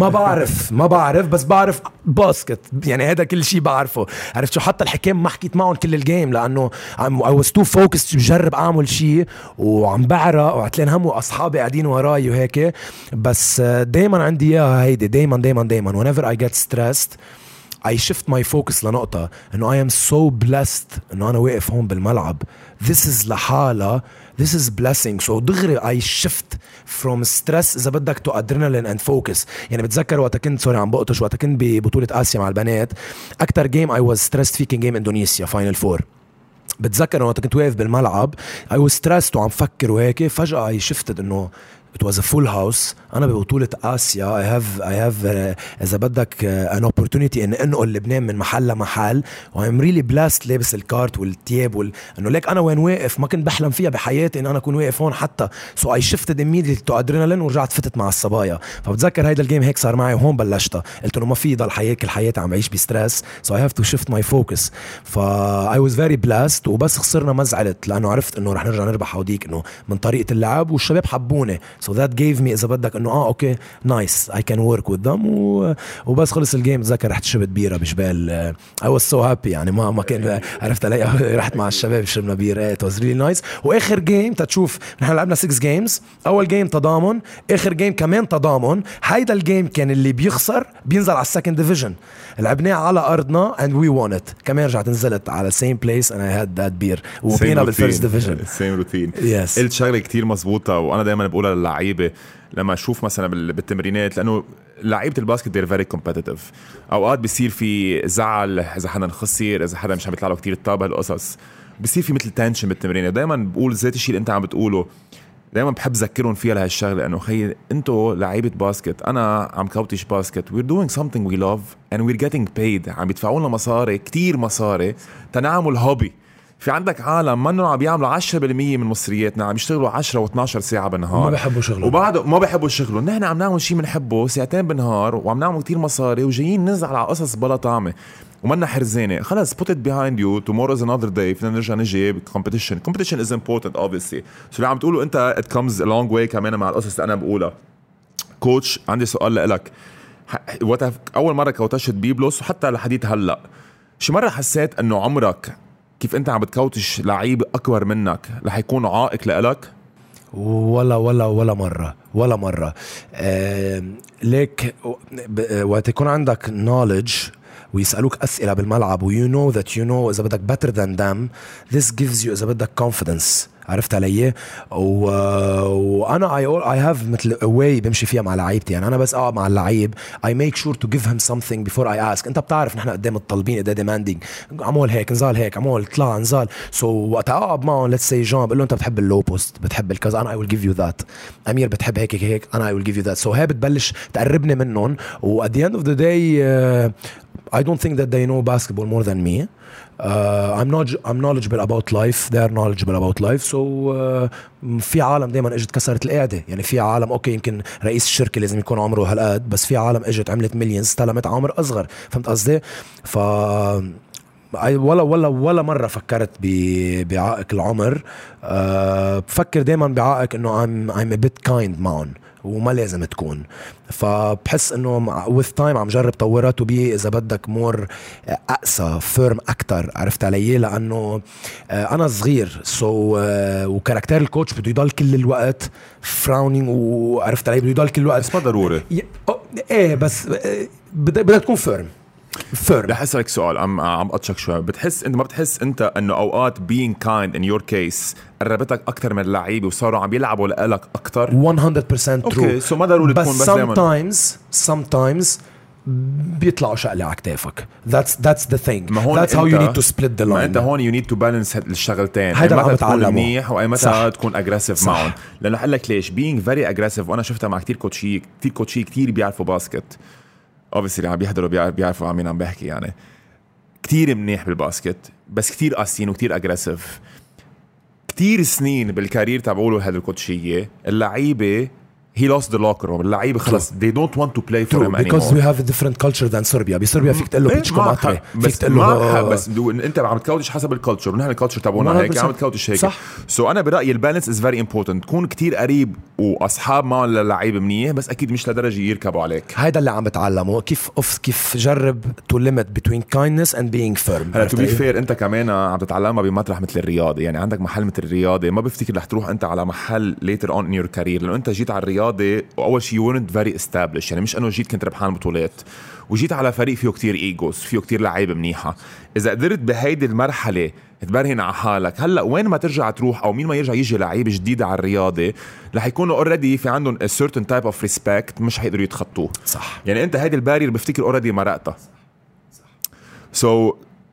ما بعرف بس بعرف باسكت يعني هذا كل شيء بعرفه. عرفت شو حتى الحكام ما حكيت معهم كل الجيم لأنه I was too focused بجرب أعمل شيء وعم بعرق وعتلين هم وأصحابي قاعدين وراي وهيك. بس دايما عندي إياها هيدي دايما whenever I get stressed I shift my focus لنقطة إنه I am so blessed إنه أنا واقف هون بالملعب. This is لحالة, this is blessing. So دغري I shift from stress إذا بدك to adrenaline and focus. يعني بتذكر وقت كنت عم بقطش وقت كنت ببطولة آسيا مع البنات أكتر game I was stressed فيه كان game إندونيسيا Final Four. بتذكر وقت كنت واقف بالملعب I was stressed وعم فكر وهيك فجأة I shifted إنه It was a full house. أنا ببطولة آسيا I have إذا بدك an opportunity إن أنقل لبنان من محل لمحل وعم really blessed لابس الكارت والتياب إنه ليك أنا وين واقف ما كنت بحلم فيها بحياتي إن أنا أكون واقف هون حتى. So I shifted immediately to adrenaline ورجعت فتت مع الصبايا. فبتذكر هيدا الجيم هيك صار معي وهون بلشتها قلت إنه ما في ضل حياتي كل حياتي عم بعيش بسترس so I have to shift my focus. ف I was very blessed وبس خسرنا ما زعلت لأنه عرفت إنه رح نرجع نربح هوديك إنه من طريقة اللعب والشباب حبوني. So that gave me إذا بدك إنه أوكي nice I can work with them وبس خلص الجيم تذكر رحت شربت بيرة بجبال I was so happy يعني ما كان عرفت علي رحت مع الشباب شربنا بيرة it was really nice. وآخر جيم تتشوف نحن لعبنا 6 جيمز أول جيم تضامن آخر جيم كمان تضامن. هيدا الجيم كان اللي بيخسر بينزل على السكند ديفيجن لعبناه على أرضنا and we won it. كمان رجعت نزلت على same place and I had that beer وبينا بالفيرست ديفيجن same routine. yes الشغلة كتير مزبوطة وأنا دائما بقولها للعيبة لما أشوف مثلا بالتمرينات لأنه لعيبة الباسكت they're very competitive. أوقات بيصير في زعل إذا حدا خسر إذا حدا مش عم يطلع له كتير الطابة هالقصص بيصير في مثل تنشن بالتمرين. دائما بقول ذات الشيء اللي أنت عم بتقوله دائما بحب ذكرهم فيها لهالشغلة إنه خير أنتوا لعيبة باسكت أنا عم كوتش باسكت we're doing something we love and we're getting paid. عم يدفعونا مصاري كتير مصاري تنعمل هوبي. في عندك عالم منه عم يعملوا 10% من مصرياتنا عم يشتغلوا 10 و12 ساعة بالنهار ما بحبوا شغلهم وبعده ما بحبوا شغلهم. نحن عم نعمل شيء بنحبه ساعتين بالنهار وعم نعمل كتير مصاري وجايين نزعل على قصص بلا طعمة ومنا حرزانة. خلاص put it behind you tomorrow is another day. فينا نرجع نجيب competition is important obviously. سو اللي عم تقوله أنت it comes a long way كمان مع القصص اللي أنا بقولها. كوتش عندي سؤال لك أول مرة كوتشت بيبلوس وحتى لحديت هلأ شي مرة حسيت أنه عمرك كيف أنت عم بتكوتش لعيب أكبر منك رح يكون عائق لإلك؟ ولا مرة ليك وتكون عندك knowledge ويسألوك أسئلة بالملعب و you know that you know إذا بدك better than them this gives you إذا بدك confidence. عرفت علي وأنا I have مثل way بمشي فيها مع لعيبتي يعني أنا بس أقعد مع اللعيب I make sure to give him something before I ask. أنت بتعرف نحن قدام الطالبين قدام demanding عمول هيك نزال هيك عمول طلع نزال so وقت أقعد معهم let's say جون بقول له أنت بتحب اللو بوست بتحب الكذا أنا I will give you that. أمير بتحب هيك أنا I will give you that. so هاي بتبلش تقربني منهم و at the end of the day I don't think that they know basketball more than me. I'm knowledgeable about life. They're knowledgeable about life. So في عالم دايما اجت كسرت القاعدة يعني في عالم أوكي يمكن رئيس الشركة لازم يكون عمره هالقد بس في عالم اجت عملت مليونز طلمت عمر أصغر. فهمت قصدي؟ ف ولا مرة فكرت بعائق العمر. بفكر دايما بعائق إنه I'm a bit kind معهم وما لازم تكون. فبحس انه with time عم جرب طورات وبي اذا بدك مور اقسى فيرم اكتر. عرفت علي لانه انا صغير سو وكاركتر الكوتش بده يضل كل الوقت فراونينج وعرفت علي بده يضل كل الوقت بس ما ضروري ايه بس بدك تكون فيرم. بحس لك سؤال عم قطشك شوي. بتحس انت ما بتحس انت انه اوقات being kind in your case قربتك اكتر من اللعيبه وصاروا عم يلعبوا لك اكتر 100% true. سو ما ضروري تكون بس sometimes بيطلعوا شغله على كتافك that's the thing that's how you need to split the line. انت هون you need to balance الشغلتين ما تكون منيح ومتى تكون aggressive معهم لانه قال لك ليش being very aggressive. وانا شفتها مع كتير كوتشي كتير بيعرفوا باسكت obviously عم بيحضروا بيعرفوا عمين عم بحكي يعني كتير منيح بالباسكت بس كتير قاسين وكتير اجريسيف. كتير سنين بالكارير تبعوله هذا الكوتشية اللعيبة he lost the locker room. اللعيبة خلاص they don't want to play for him anymore because we have a different culture than Serbia. بسربيا فيك تقول له بيتشكو ماتري, فيك تقول له بس انت عم تكوتش حسب الكالتشر, ونحن الكالتشر تبعنا هيك عم تكوتش هيك. سو انا برأيي البالانس از فيري امبورتنت, تكون كتير قريب واصحاب مع اللعيبة منيح, بس اكيد مش لدرجة يركبوا عليك. هيدا اللي عم بتعلمه كيف جرب تو ليميت بين كايندنس اند بينج فيرم. هلا تو بي فير انت كمان عم تتعلمها بمطرح مثل الرياضي, يعني عندك محل مثل الرياضي ما بفتكر رح تروح انت على محل ليتر اون ان يور كارير, لانه انت جيت على الرياضي واول شيء وينت فيري استابلش, يعني مش انه جيت كنت ربحان بطولات وجيت على فريق فيه كتير ايجوز, فيه كتير لعيبه منيحه. اذا قدرت بهيدي المرحله تبرهن على حالك, هلا وين ما ترجع تروح او مين ما يرجع يجي لعيبه جديده على الرياضي رح يكونوا اوريدي في عندهم a certain type of respect مش حيقدروا يتخطوه. صح, يعني انت هيدي البارير بفتكر اوريدي مرقتها. So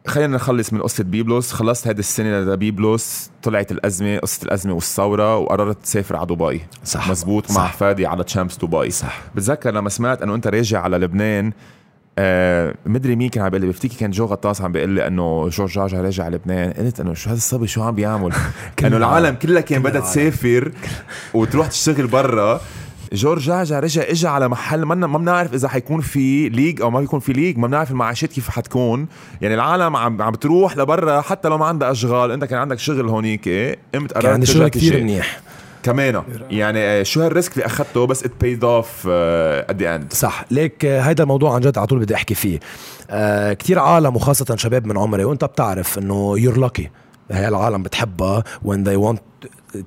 خلينا نخلص من قصة بيبلوس. خلصت هذه السنة لبيبلوس, طلعت الأزمة, قصة الأزمة والثورة, وقررت تسافر على دبي. صح, مزبوط. صح, مع فادي على تشامبس دبي. صح, بتذكر لما سمعت أنه أنت راجع على لبنان, مدري مين كان عم بيقلي, بفتكي كان جو غطاس عم بيقلي أنه جورج جعجع راجع على لبنان. قلت أنه شو هذا الصبي شو عم بيعمل أنه العالم كلها كان بدأ تسافر وتروح تشتغل برا. جورج جعجع رجع اجى على محل ما بنعرف اذا حيكون في ليج او ما بيكون في ليج, ما بنعرف المعاشات كيف حتكون, يعني العالم عم بتروح لبرا حتى لو ما عندها اشغال. انت كان عندك شغل هونيك, قمت قررت شغل كثير منيح كمان, يعني شو هالريسك اللي اخذته, بس ات بايد اوف ات ذا اند. صح, ليك هيدا الموضوع عن جد على طول بدي احكي فيه. كثير عالم وخاصه شباب من عمري, وانت بتعرف انه يور لاكي, هي العالم بتحبها when they want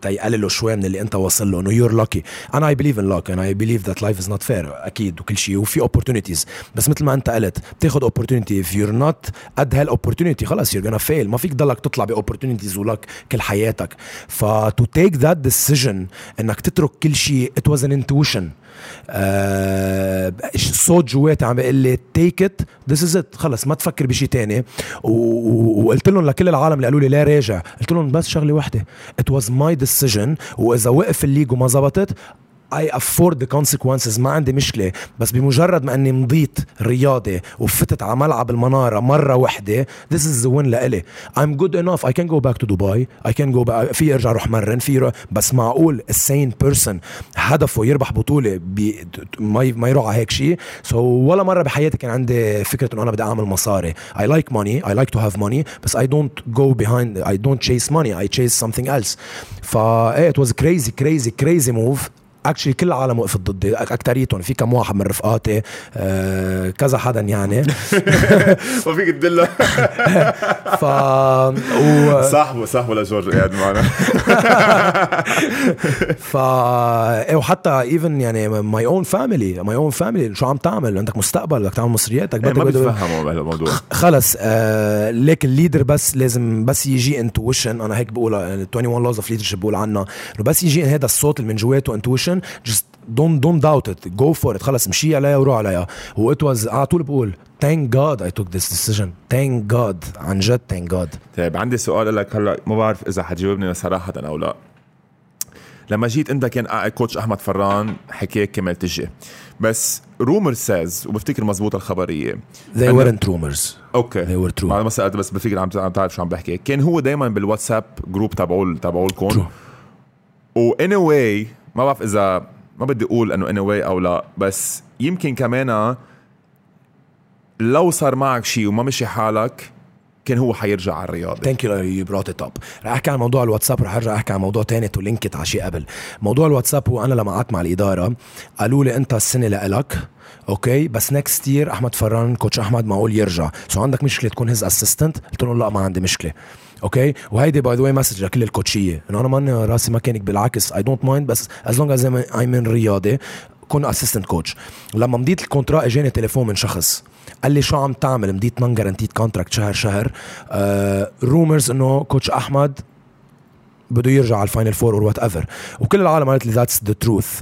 تيقللوا شوي من اللي انت وصل له, انه يور لاكي. انا اي بليف ان لاك, انا اي بليف ذات لايف از نوت فير اكيد وكل شيء, وفي اوبورتونيتيز, بس مثل ما انت قلت بتاخذ اوبورتونيتي, اف يور نوت اد هال اوبورتونيتي خلاص يور غانا فيل, ما فيك ضلك تطلع باوبورتونيتيز ولك كل حياتك. فتو تيك ذات ديسيجن انك تترك كل شيء, ات واز ان انتويشن. صوت جواتي عم بيقول لي تيك ات, ذس از ات, خلص ما تفكر بشيء ثاني. وقلت لهم لكل العالم اللي قالوا لي لا راجع, قلت لهم بس شغله واحده, ات واز ماي ديسيجن, واذا وقف الليج وما زبطت I afford the consequences, ما عندي مشكلة. بس بمجرد ما أني مضيت رياضي وفتت على ملعب المنارة مرة واحدة, this is the win لإلي. I'm good enough, I can go back to Dubai, I can go back, في أرجع روح مرن في, بس معقول a sane person هدفه يربح بطولة ما يروح على هيك شيء. so ولا مرة بحياتي كان عندي فكرة أنه أنا بدي أعمل مصاري. I like money, I like to have money, بس I don't go behind, I don't chase money, I chase something else. فا it was crazy crazy crazy move. اكشلي كل العالم وقفت ضدي, اكتريتهم, في كم واحد من رفقاتي, كذا حدا يعني ما فيك تدله ف صاحبه لجورج قاعد معنا ف وحتى ايفن يعني ماي اون فاميلي شو عم تعمل, عندك مستقبل, بدك تعمل مصرياتك, بدك تفهموا بهالموضوع خلص. ليك الليدر بس لازم بس يجي انتويشن, انا هيك بقولها 21 لوز اوف ليدرشيب بقول عنها, بس يجي هذا الصوت اللي من جواته انتويشن, just don't doubt it, go for it, خلص مشي عليها وروح عليها. و it was على طول بقول thank God I took this decision, thank God, عن جد thank God. طيب عندي سؤال لك هلا, ما بعرف إذا حتجاوبني صراحة أو لا. لما جيت أنت كان كوتش أحمد فران حكيك كمل تجي, بس rumor says, وبفتكر مزبوط الخبرية, they weren't rumors, okay they were true, على مسألة بس بفكر عم تعرف شو عم بحكي. كان هو دايما بالواتساب جروب تبعول كون, و anyway ما بعرف إذا ما بدي أقول أنه anyway أو لا, بس يمكن كمان لو صار معك شيء وما مشي حالك كان هو حيرجع على الرياضي. Thank you you brought it up. رح أحكي عن موضوع الواتساب, رح أرجع أحكي عن موضوع تاني ولينكت على شيء قبل موضوع الواتساب. وأنا لما قعدت مع الإدارة قالوا لي أنت السنة لألك اوكي, بس نيكست يير أحمد فران كوتش أحمد معقول يرجع, سو عندك مشكلة تكون هيز أسيستنت؟ قلت له لا ما عندي مشكلة. اوكي, وهيدي باي ذا واي مسج لكل الكوتشيه, انه انا ماني راسي مكانك, بالعكس اي دونت مايند, بس از لونج از ايم ان رياضي كون اسيستنت كوتش. ولما مضيت الكونترا اجاني تليفون من شخص قال لي شو عم تعمل, مضيت نون جارانتيد كونتراكت شهر, رومرز انه كوتش احمد بده يرجع على الفاينل فور اور وات ايفر, وكل العالم قالت لي ذاتس ذا تروث.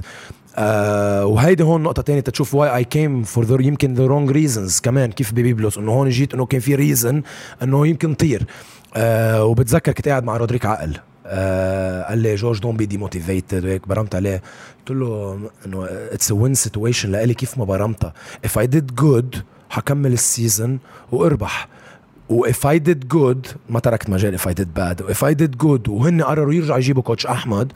وهيدي هون نقطة تانية تشوف why I came for the يمكن the wrong reasons كمان, كيف ببيبلوس انه هون جيت انه كان في ريزن انه يمكن طير. وبتذكر كنت قاعد مع رودريك عقل, قال لي جورج دون بي دي موتيفيتد, وهيك برمت عليه قلت له انه it's a win situation لقالي كيف ما برمتها, if I did good حكمل السيزن واربح, و if I did good ما تركت مجال if I did bad, if I did good وهن قرروا يرجع يجيبوا كوتش احمد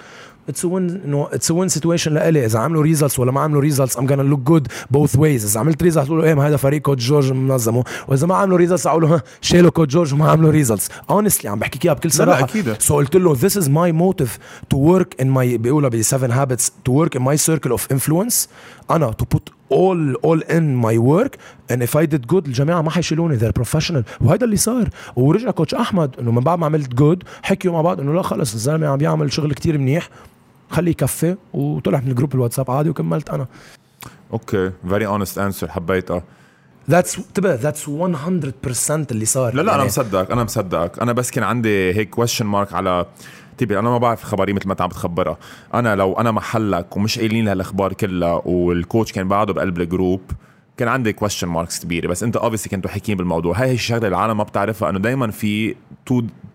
it's a win, you know, it's a win situation لالي. اذا عملوا ريزلتس ولا ما عملوا ريزلتس I'm gonna look good both ways. اذا عملت ريزلتس هتقولوا ايه هذا فريق كوتش جورج منظمه, واذا ما عملوا ريزلتس هقولوا ها شالوا كوتش جورج وما عملوا ريزلتس. honestly عم بحكيك اياها بكل صراحه. سو قلت له this is my motive to work in my بيقولوا ب 7 habits to work in my circle of influence. انا to put all in my work and if I did good الجماعة ما حيشيلوني, they're professional. وهذا اللي صار. ورجع كوتش احمد انه من بعد ما عملت good حكيوا مع بعض انه لا خلص الزلمه عم بيعمل شغل كتير منيح خليه يكفي, وطلع من جروب الواتساب عادي وكملت انا. اوكي very honest answer حبيتها. that's 100% اللي صار. لا يعني انا مصدقك. انا بس كان عندي هيك question mark على تبي. انا ما بعرف خبري مثل ما انت عم تخبرها. انا لو انا محلك ومش قايلين هالاخبار كلها والكوتش كان بعده بقلب الجروب كان عندي question marks كبيره, بس انت obviously كنتوا حكيين بالموضوع. هاي الشغله العالم ما بتعرفها, انه دائما في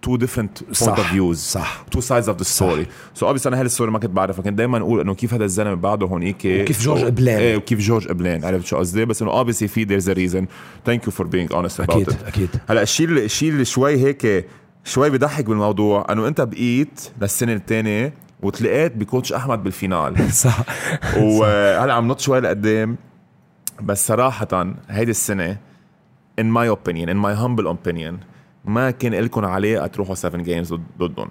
two different point of views, صح, two sides of the story. so obviously انا هالستوري ما كنت بعرفها, كنت دائما اقول انه كيف هذا الزلمه بعده هون هيك وكيف جورج قبلان ايه وكيف جورج قبلان, عرفت شو قصدي؟ بس انه obviously في there's a reason. thank you for being honest about أكيد. it. اكيد. هلا الشيء شوي هيك شوي بيضحك بالموضوع انه انت بقيت للسنه الثانيه وتلاقيت بكوتش احمد بالفينال, صح؟ وهلا عم نط شوي لقدام, بس صراحه هيدي السنه in my humble opinion ما كان لكم عليه تروحوا 7 جيمز ضدهم.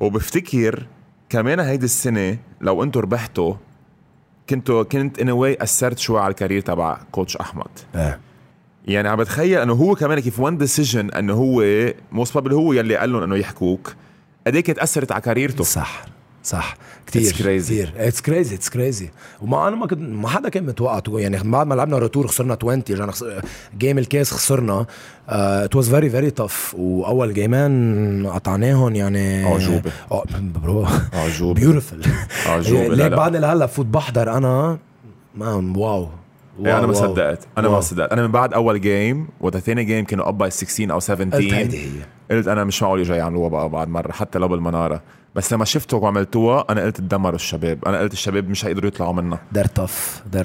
وبفتكر كمان هيدي السنه لو انتم ربحتوا كنت in a way اثرت شوي على الكارير تبع كوتش احمد. يعني عم بتخيل انه هو كمان كيف one decision انه هو most probably هو يلي قال لهم انه يحكوك قديك تأثرت على كاريرته. صح كتير. It's crazy. وما أنا ما حدا كان متوقعته. يعني بعد ما لعبنا رتور خسرنا 20 يعني جيم الكاس خسرنا. It was very very tough. وأول جيمان قطعناهم يعني عجوبة. beautiful. ليك بعد الهلا فوت بحضر أنا ما واو. واو انا ما صدقت. انا من بعد اول جيم وثاني جيم كانوا اب باي 16 او 17 قلت انا مش معقول يجي يعملوها بقى بعد مره حتى لو بالمناره. بس لما شفته وعملتوها انا قلت تدمروا الشباب, انا قلت الشباب مش هيقدروا يطلعوا منها. دير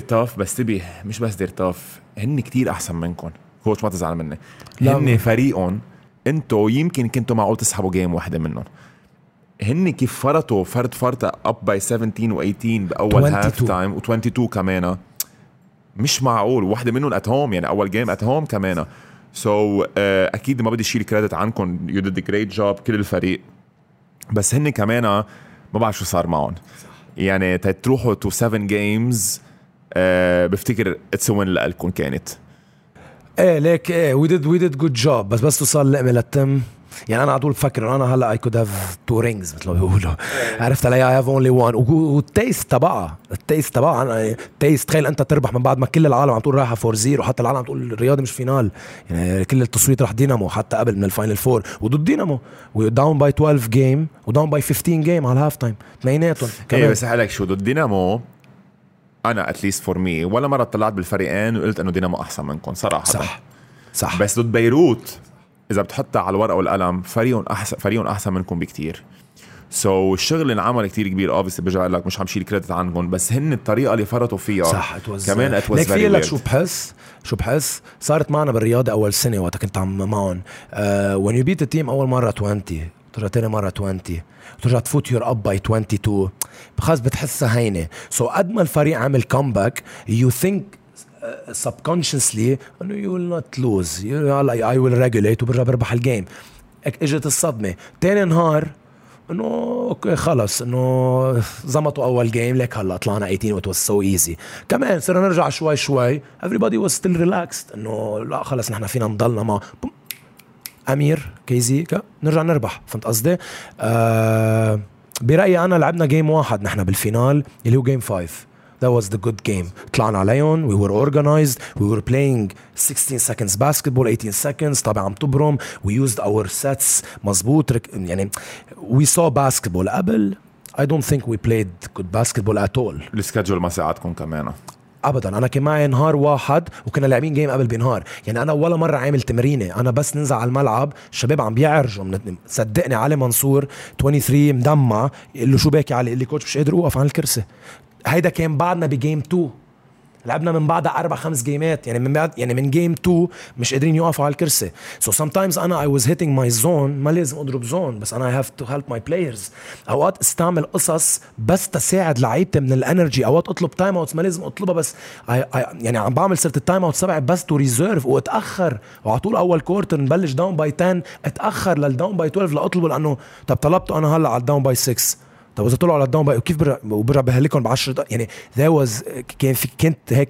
تاف بس تبي مش بس دير تاف, هن كتير احسن منكم. كوتش ما تزعل مني, هن فريقهم انتوا يمكن كنتوا معقول تسحبوا جيم واحده منهم. هن كيف فرطوا فرطة up by 17 و 18 بأول هاف تايم و 22 كمان مش معقول. واحدة منهم at home يعني أول جيم at home كمان. so أكيد ما بدي شيل كريدت عنكم, you did a great job كل الفريق. بس هن كمان ما بعرف شو صار معهم, يعني تروحوا to 7 games بفتكر it's a win لألكم كانت. we did good job. بس توصل لقمة للتم. يعني أنا عطول بفكر أنا هلا I could have two rings مثل ما بيقولوا. عرفت علي I have only one. والتايست تبعها أنا تايست. تخيل أنت تربح من بعد ما كل العالم عم تقول رايحة 4-0, وحتى العالم عم تقول الرياضي مش فينال. يعني كل التصويت راح دينامو حتى قبل من الفاينل فور, وضد دينامو down by 12 game down by 15 game على الهاف تايم اثنيناتهم. إيه بس أحلك شو ضد دينامو أنا at least for me ولا مرة طلعت بالفريقين وقلت إنه دينامو أحسن منكم صراحة. صح. بس ضد بيروت إذا بتحطها على الورقة والقلم فريقهم أحسن منكم بكتير. سو الشغل العمل كتير كبير obviously برجع لك مش همشيل كريدت عنهم, بس هن الطريقة اللي فرطوا فيها صح كمان اتوزع لك. شو بحس صارت معنا بالرياضة أول سنة وقت كنت عم معهم when you beat the team أول مرة 20 ترجع تاني مرة 20 ترجع تفوت your up by 22 بخاص بتحسها هينة. سو قد ما الفريق عمل comeback you think subconsciously انه you will not lose I will regulate وبرجع بربح الجيم. اجت الصدمة تاني نهار انه خلص انه زمطوا اول جيم لك هلا طلعنا 18 it was so easy. كمان صرنا نرجع شوي everybody was still relaxed انه لا خلص نحن فينا نضلنا مع امير كيزيكا نرجع نربح. فهمت قصدي؟ برأيي انا لعبنا جيم واحد نحن بالفينال اللي هو جيم 5. That was the good game. طلعنا عليهم. We were organized. We were playing 16 seconds basketball, 18 seconds. طبعا عم تبرم. We used our sets. مظبوط. يعني we saw basketball. قبل I don't think we played good basketball at all. السكادجول ما ساعدكم كمان أبدا. أنا كان معي نهار واحد وكنا لاعبين جيم قبل بنهار. يعني أنا ولا مرة عامل تمرينة, أنا بس ننزل على الملعب الشباب عم بيعرجوا. صدقني علي منصور 23 مدمع اللي شو باكي علي اللي كوتش مش قادر أوقف عن الكرسي. هيدا كان بعدنا بجيم 2 لعبنا من بعدها 4-5 جيمات يعني من بعد يعني من جيم 2 مش قادرين يقفوا على الكرسي. So sometimes أنا I was hitting my zone, ما لازم أضرب zone بس أنا I have to help my players. أوقات استعمل قصص بس تساعد لعيبتي من الانرجي. أوقات أطلب تايم أوتس ما لازم أطلبها بس يعني عم بعمل سيرة التايم أوتس 7 بس تو ريزيرف وأتأخر وعلى طول أول كورتر نبلش داون باي 10 أتأخر للداون باي 12 لأطلبه لأنه طب طلبته أنا هلا على الداون باي 6 طب وإذا طلعوا على الداون باي وكيف برا بهلكهم ب10 دقائق يعني ذا كانت هيك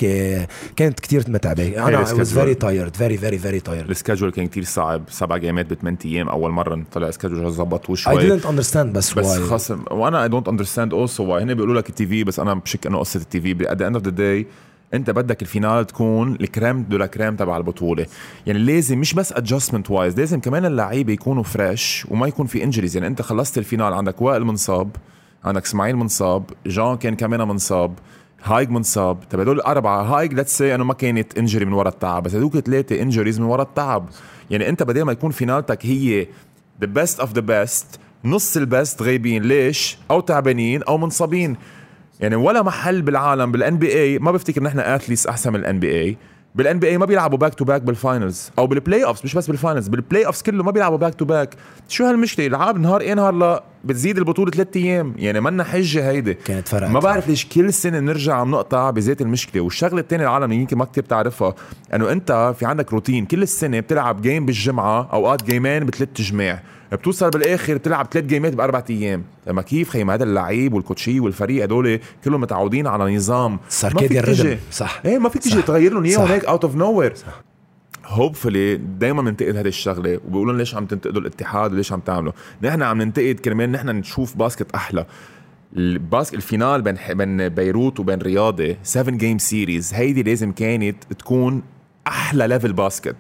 كانت كتير متعبة. أنا I was very tired very tired. السكاجول كان كتير صعب 7 جيمات ب8 أيام أول مرة طلع السكاجول ظبطوه شوي. I didn't understand بس خاصة وأنا I don't understand also why. هنا بيقولوا لك التي في بس أنا بشك إنه قصة التي في at the end of the day أنت بدك الفينال تكون الكريم دولا كريم تبع البطولة. يعني لازم مش بس adjustment wise لازم كمان اللعيبة يكونوا فريش وما يكون في injuries. يعني أنت خلصت الفينال عندك وائل منصاب عندك اسماعيل منصاب جان كان كمان منصاب هايج منصاب. طب هدول الأربعة هايج let's say أنه ما كانت injury من وراء التعب بس هدوك 3 injuries من وراء التعب. يعني أنت بدأ ما يكون فينالتك هي the best of the best نص البست غايبين ليش أو تعبانين أو منصابين. يعني ولا محل بالعالم بالان بي اي ما بفتكر نحن اثليتس احسن من الان بي اي. بالان بي اي ما بيلعبوا باك تو باك بالفاينلز او بالبلاي اوفز مش بس بالفاينلز بالبلاي اوفز كله ما بيلعبوا باك تو باك. شو هالمشكله العاب نهار ايه نهار لا بتزيد البطوله 3 ايام يعني مالنا حجه هيدي كانت فرق. ما بعرف ليش كل سنه بنرجع عم نقطع بزيت المشكله. والشغله الثانيه العالم يمكن ما كتير بتعرفها انه انت في عندك روتين كل السنه بتلعب جيم بالجمعه اوقات جيمين بثلاث جماع بتوصل بالاخر تلعب 3 جيمات ب4 ايام. لما كيف خيم هذا اللعيب والكوتشي والفريق هذول كلهم متعودين على نظام سركادي الريتم صح ايه ما فيك تيجي تغير لهم اياه هيك اوت اوف نو وير. هوبفلي دائما بننتقد هذه الشغله وبيقولون ليش عم تنتقدوا الاتحاد وليش عم تعملوا. نحن عم ننتقد كرمال نحن نشوف باسكت احلى. الباسك الفينال بين بيروت وبين رياضي 7 جيم سيريز هيدي لازم كانت تكون احلى ليفل باسكت.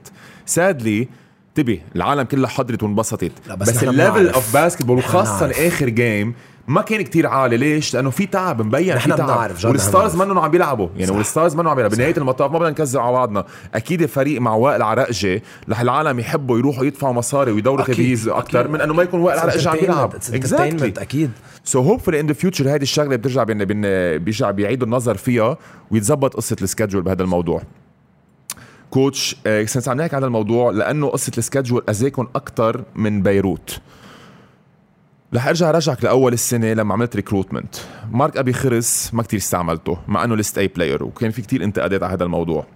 سادلي تبي العالم كله حضرت وانبسطت بس الليفل اوف باسكتبول وخاصه اخر جيم ما كان كتير عالي. ليش؟ لانه في تعب مبين في تعب والستارز منهم عم بيلعبوا يعني والستارز منهم عم بيلعبوا بنهايه المطاف ما بدنا نكذب على بعضنا. اكيد الفريق مع وائل عرقجي رح العالم يحبوا يروحوا يدفعوا مصاري ويدوروا تبييز اكثر من انه ما يكون وائل عرقجي عم يلعب. اكزاكتلي اكيد. سو هوبفلي ان ذا فيوتشر هذه الشغله بترجع بيرجع بيعيدوا النظر فيها ويتزبط قصه السكادجول بهذا الموضوع. كوتش كنت عم نحكي على الموضوع لأنه قصة السكادجول أزيكن أكتر من بيروت. رح أرجعك لأول السنة لما عملت ريكروتمنت مارك أبي خرس ما كتير استعملته مع أنه لست أي بلاير وكان في كتير انتقادات على هذا الموضوع.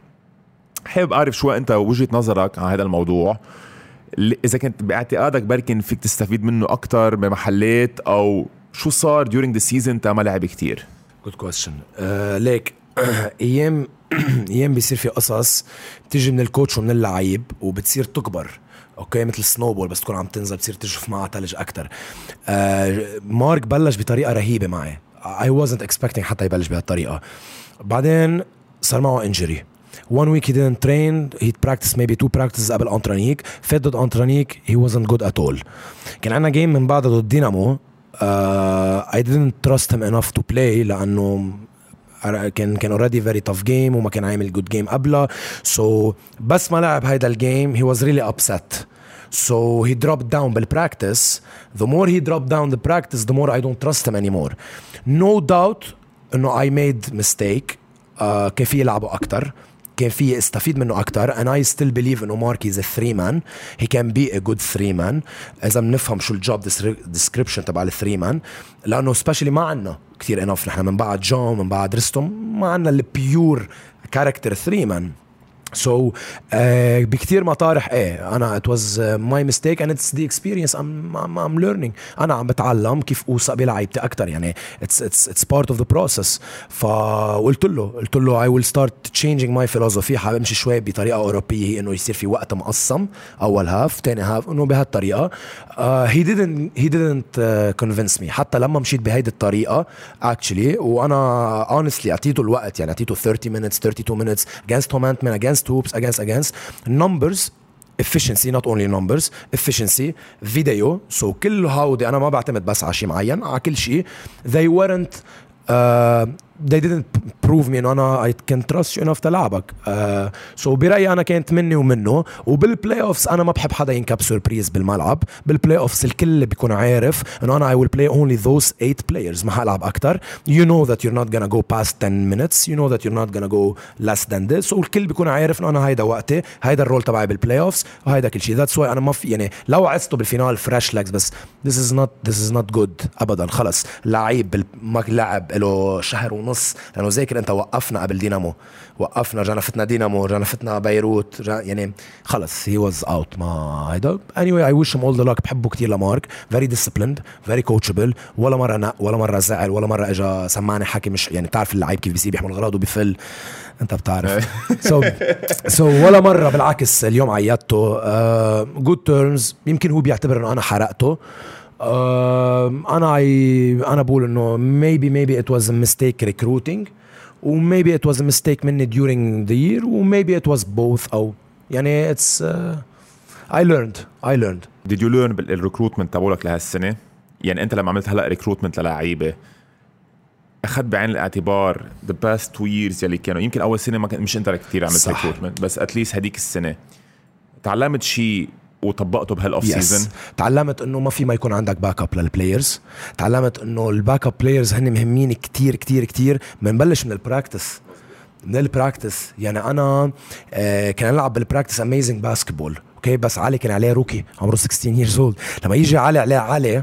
حابب أعرف شوي أنت وجهة نظرك على هذا الموضوع إذا كنت باعتقادك بركن فيك تستفيد منه أكتر بمحلات أو شو صار during the season أنت ما لعب كتير. Good question. ليك ايام بيصير في قصص بتيجي من الكوتش ومن اللعيب وبتصير تكبر اوكي مثل السنوبول بس تكون عم تنزل بتصير تجف معها ثلج اكتر. مارك بلش بطريقه رهيبه معي I wasn't expecting حتى يبلش بهالطريقه. بعدين صار معه انجري 1 week he didn't train he practiced maybe 2 practices قبل انترانيك فات ضد انترانيك he wasn't good at all. كان عنا جيم من بعده ضد دينامو I didn't trust him enough to play لانه كان already very tough game وما كان عامل good game قبله. so بس ما لعب هيدا الجيم he was really upset so he dropped down بالpractice. the more he dropped down the practice the more I don't trust him anymore. no doubt انه I made mistake. كان في يلعبه أكتر كان في استفيد منه أكتر and I still believe إنه مارك is a three man he can be a good three man إذا منفهم شو الجوب description تبع ال three man لأنه especially ما عنا كتير enough. نحن من بعد جون من بعد رستم ما عنا ال pure character three man. so بكتير مطارح أنا it was my mistake and it's the experience I'm learning. أنا عم بتعلم كيف أوصق بلعبتي أكتر يعني it's part of the process. فقلت له I will start changing my philosophy. حبمشي شوي بطريقة أوروبية إنه يصير في وقت مقسم أول هاف تاني هاف إنه بهالطريقة. he didn't convince me حتى لما مشيت بهيد الطريقة actually وأنا honestly أعطيته الوقت يعني أعطيته 30 minutes 32 minutes against Homan من against hoops against numbers efficiency not only numbers efficiency video. so كل هاودي أنا ما بعتمد بس على شيء معين على كل شيء. they weren't they didn't prove me انه انا I can trust you enough تلعبك. سو برأيي انا كانت مني ومنه. وبالبلاي اوفز انا ما بحب حدا ينكب سوربريز بالملعب. بالبلاي اوفز الكل بيكون عارف انه انا I will play only those 8 players, ما هلعب اكتر. You know that you're not gonna go past 10 minutes, you know that you're not gonna go less than this. سو الكل بيكون عارف انه انا هيدا وقتي, هيدا الرول تبعي بالبلاي اوفز, وهيدا كل شيء. That's why انا ما في يعني لو عزته بالفينال فريش لكس, بس this is not good ابدا. خلص لعيب ما لعب له شهر ونص, لانه ذاكر انت وقفنا قبل دينامو, وقفنا جنفتنا دينامو, جنفتنا بيروت, يعني خلص he was out. ما هيدا anyway I wish him all the luck. بحبه كتير لمارك, very disciplined, very coachable, ولا مرة ولا مرة زعل, ولا مرة اجا سمعني حكي مش يعني. تعرف اللعيب كيف بيسيب يحمل غراضه وبيفل, انت بتعرف. so ولا مرة, بالعكس اليوم عيطته good terms. يمكن هو بيعتبر انه انا حرقته. أنا بقول إنه maybe it was a mistake recruiting, or maybe it was a mistake مني during the year, or maybe it was both. أو يعني it's I learned. Did you learn بالrecruitment تبعولك لهالسنة؟ يعني أنت لما عملت هلا recruitment للاعيبة أخذ بعين الاعتبار the past two years يلي كانوا. يمكن أول سنة ما كان مش أنت كتير عملت recruitment, بس at least هديك السنة تعلمت شيء وطبقته بهالاوف سيزن. تعلمت انه ما في ما يكون عندك باك اب للبلايرز. تعلمت انه الباك اب بلايرز هن مهمين كتير كتير كتير. بنبلش من البراكتس, يعني انا كان العب بالبراكتس اميزنج باسكتبول اوكي, بس علي كان عليه روكي عمره 16 years old. لما يجي علي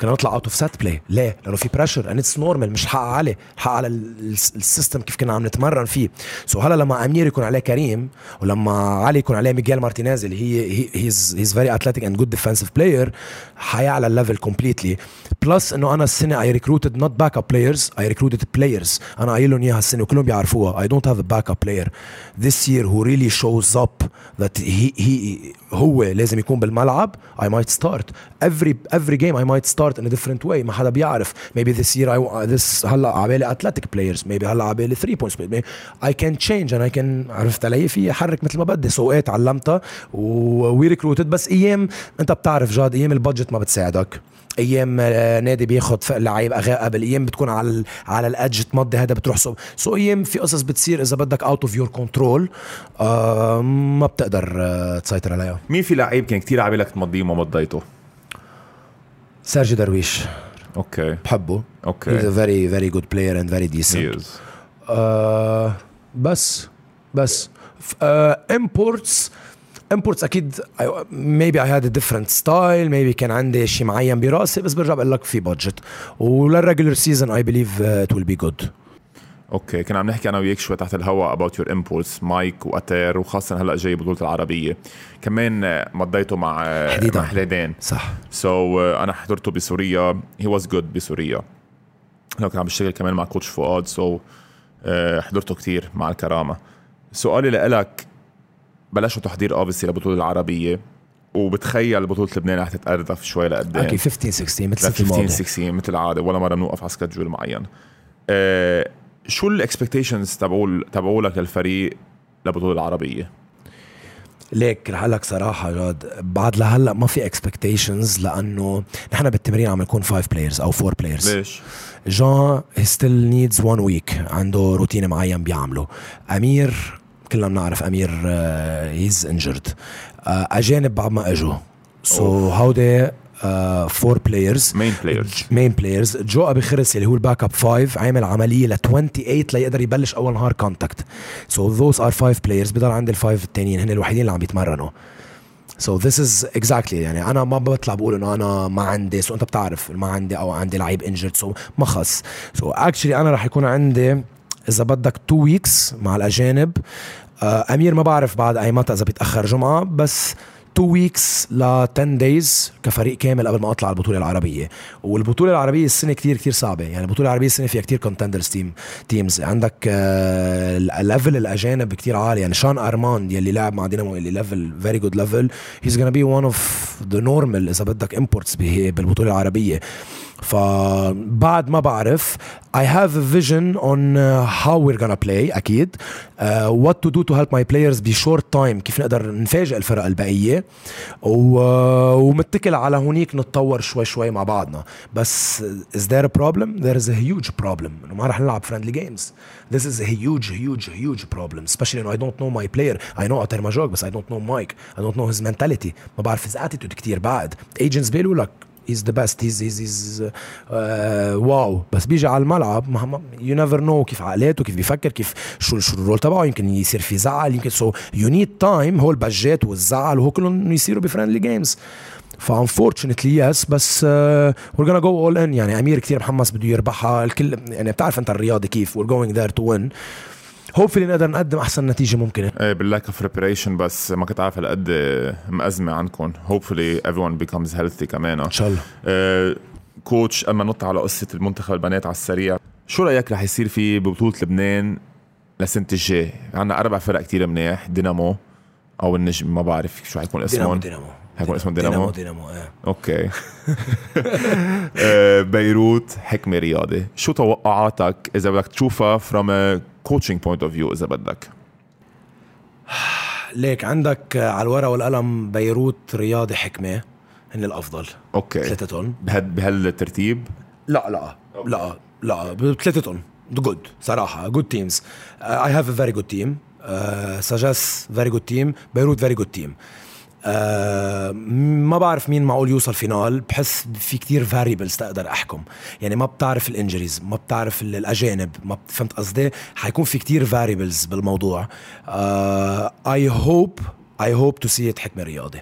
كنا نطلع اوت اوف سات بلاي. ليه؟ لانه في بريشر ان اتس نورمال, مش حق عليه, حق على السيستم كيف كنا عم نتمرن فيه. سو هلا لما امير يكون عليه كريم, ولما علي يكون عليه ميغيل مارتينيز اللي هيز فيري اتلتيك اند جود ديفنسيف بلاير, حيعلى الليفل كومبليتلي. بلس انه انا السنه اي ريكروتد نوت باك اب بلايرز, اي ريكروتد بلايرز. انا قايل لهم اياها السنه وكلهم بيعرفوها, اي دونت هاف ا باك اب بلاير ذس يير هو ريلي شوز اب ذات هو لازم يكون بالملعب. اي مايت ستارت every game, I might start in a different way. ما حدا بيعرف. Maybe this year this هلا عبالي athletic players, maybe هلا عبالي 3 points, maybe I can change and I can عرفت علي في حرك مثل ما بدي. سوقات تعلمتها و recruited. بس ايام انت بتعرف جاد, ايام البادجت ما بتساعدك, ايام نادي بياخد لعيب قبل, ايام بتكون على الادج تمضي هذا بتروح سو ايام في قصص بتصير اذا بدك اوت اوف يور كنترول, ما بتقدر تسيطر عليها. مين في لعيب كان كتير عبالك تمضيه وما مضيته؟ سيرجي درويش. اوكي بحبه. اوكي he's a very very good player and very decent. بس imports اكيد maybe I had a different style, maybe كان عندي شيء معين براسي, بس برجع بقول لك في budget وللregular season I believe it will be good. اوكي كنا عم نحكي انا وياك شوي تحت الهواء about your imports, مايك واتير, وخاصه هلا جاي بطوله العربيه كمان مضيته مع حليدان صح. سو انا حضرته بسوريا, هي واز جود بسوريا. انا كنت عم بشتغل كمان مع كوتش فؤاد, سو حضرته كتير مع الكرامه. سؤالي لك, بلشوا تحضير اوبسي لبطوله العربيه, وبتخيل بطوله لبنان رح تتقرف شوي لقدام. اوكي 15-16 مثل 15-16 مثل العاده, ولا مره بنوقف على سكادجول معين. شو الاكسبكتيشنز تبعولك للفريق لبطولة العربية؟ ليك رح لك صراحة جاد, بعد لهلا ما في expectations, لأنه نحن بالتمرين عم نكون 5 players أو 4 players. ليش؟ جان he still needs one week, عنده روتين معين بيعمله. أمير كلنا بنعرف أمير he's injured. أجانب بعد ما أجوا. So how they 4 players main players. جو أبي خرس اللي هو الباك اب 5 عامل عملية ل 28 ليقدر يبلش أول نهار كونتاكت. So those are 5 players. بضل عند الفايف التانيين هن الوحيدين اللي عم يتمرنوا. So this is exactly يعني أنا ما بطلع بقول إنه أنا ما عندي, so أنت بتعرف ما عندي أو عندي لعيب injured, so ما خص. So actually أنا راح يكون عندي إذا بدك 2 weeks مع الأجانب. أمير ما بعرف بعد أي متى إذا بيتأخر جمعة, بس 2 weeks ل 10 days كفريق كامل قبل ما اطلع على البطوله العربيه. والبطوله العربيه السنه كتير كتير صعبه, يعني البطوله العربيه السنه فيها كتير contenders teams. عندك الليفل الاجانب كتير عالي, يعني شان ارماند يلي لعب مع دينامو اللي ليفل very good level, he's gonna be one of the normal اذا بدك imports بالبطوله العربيه. فبعد ما بعرف I have a vision on how we're gonna play أكيد, what to do to help my players be short time, كيف نقدر نفاجئ الفرق البقية ومتكل على هونيك نتطور شوي شوي مع بعضنا. بس is there a problem? There is a huge problem. ما رح نلعب friendly games. This is a huge problem, especially when I don't know my player. I know Ater Majog, but I don't know Mike. I don't know his mentality. ما بعرف his attitude كتير بعد. Agents بيقولوا لك he's the best, he's واو, بس بيجي على الملعب مهما you never know كيف عقلاته, كيف بيفكر, كيف شو الرول تبعه. يمكن يصير في زعل, يمكن so you need time. هو البجات والزعل وهو كلهم يصيروا بفريندلي جيمز. فunfortunately yes, بس we're gonna go all in. يعني أمير كتير محمس بده يربحها الكل, يعني بتعرف أنت الرياضي كيف, we're going there to win. هوبفلي نقدر نقدم أحسن نتيجة ممكنة. إيه باللاك أوف بريبريشن, بس ما كنت عارف هالقد مأزمة عنكم. هوبفلي everyone becomes healthy كمان إن شاء الله. كوتش, أما نط على قصة المنتخب البنات على السريع, شو رأيك رح يصير في ببطولة لبنان لسنة الجاي؟ عنا 4 فرق كتير منيح, دينامو أو النجم, ما بعرف شو هيكون اسمهم. هيكون اسمه دينامو. اوكي. بيروت, حكمة رياضي, شو توقعاتك اذا بدك تشوفها from a coaching point of view اذا بدك؟ ليك عندك على الورقة والقلم بيروت رياضي حكمة هن الافضل. اوكي, 3 بهالترتيب؟ لا 3 جود صراحة, جود تيمز. I have a very good team. Sajas very good team. بيروت very good team. ما بعرف مين معقول يوصل فينال, بحس في كتير variables تقدر أحكم. يعني ما بتعرف الانجريز, ما بتعرف الأجانب, ما فهمت قصدي, حيكون في كتير variables بالموضوع. I hope to see it حكمة رياضي.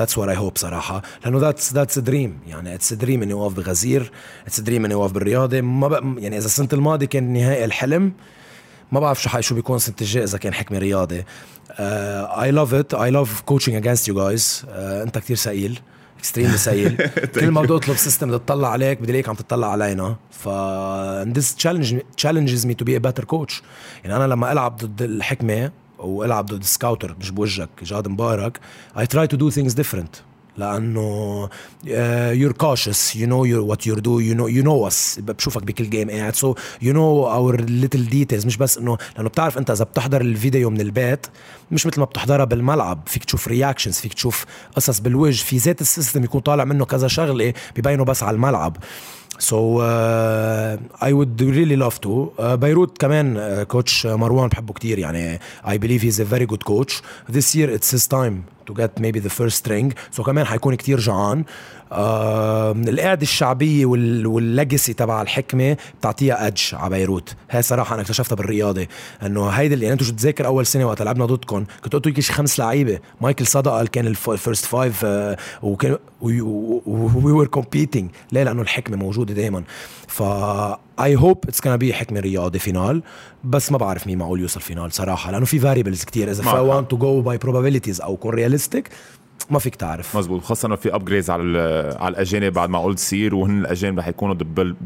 That's what I hope صراحة, لأنه that's a dream. يعني it's a dream إني أوقف بغزير, it's a dream إني أوقف بالرياضي. يعني إذا السنة الماضية كان نهائي الحلم, ما بعرف شو بيكون سنة الجاي إذا كان حكمة رياضي. I love it. I love coaching against you guys. أنت كتير سائل, extremely سائل. كل ما بدي أطلب سيستم بدي أطلع عليك, بدي ليك عم تطلع علينا. this challenges me to be a better coach. يعني أنا لما ألعب ضد الحكمة وألعب ضد السكاوتر, مش بوجهك جاد مبارك, I try to do things different. لأنه you're cautious, you know what you're doing, you know us. بشوفك بكل جيم قاعد, so you know our little details. مش بس إنه, لأنه بتعرف أنت إذا بتحضر الفيديو من البيت مش مثل ما بتحضرها بالملعب, فيك تشوف رياكشنز, فيك تشوف قصص بالوجه, في ذات السيستم يكون طالع منه كذا شغلة بيبينه بس على الملعب. so I would really love to. بيروت كمان كوتش مروان بحبه كتير, يعني I believe he's a very good coach. This year it's his time to get maybe the first string, so كمان حيكون كتير جعان. القعدة الشعبية واللجسي تبع الحكمة بتعطيها أدج على بيروت. هاي صراحة أنا اكتشفتها بالرياضة, أنه هيدا اللي يعني أنتوا شو تذكر أول سنة وقت لعبنا ضدكم كنت قلتوا يكيش 5 لعيبة, مايكل صدقل كان الفيرست 5 وكان we were competing. لا, لأنه الحكمة موجودة دايما. I hope it's gonna be حكمة رياضي فينال, بس ما بعرف مين معقول يوصل فينال صراحة, لأنه في variables كتير. إذا I want to go by probabilities أو كون realistic ما فيك تعرف. مزبوط, خاصة إنه في أبجريز على الأجانب بعد ما قلت سير, وهن الأجانب رح يكونوا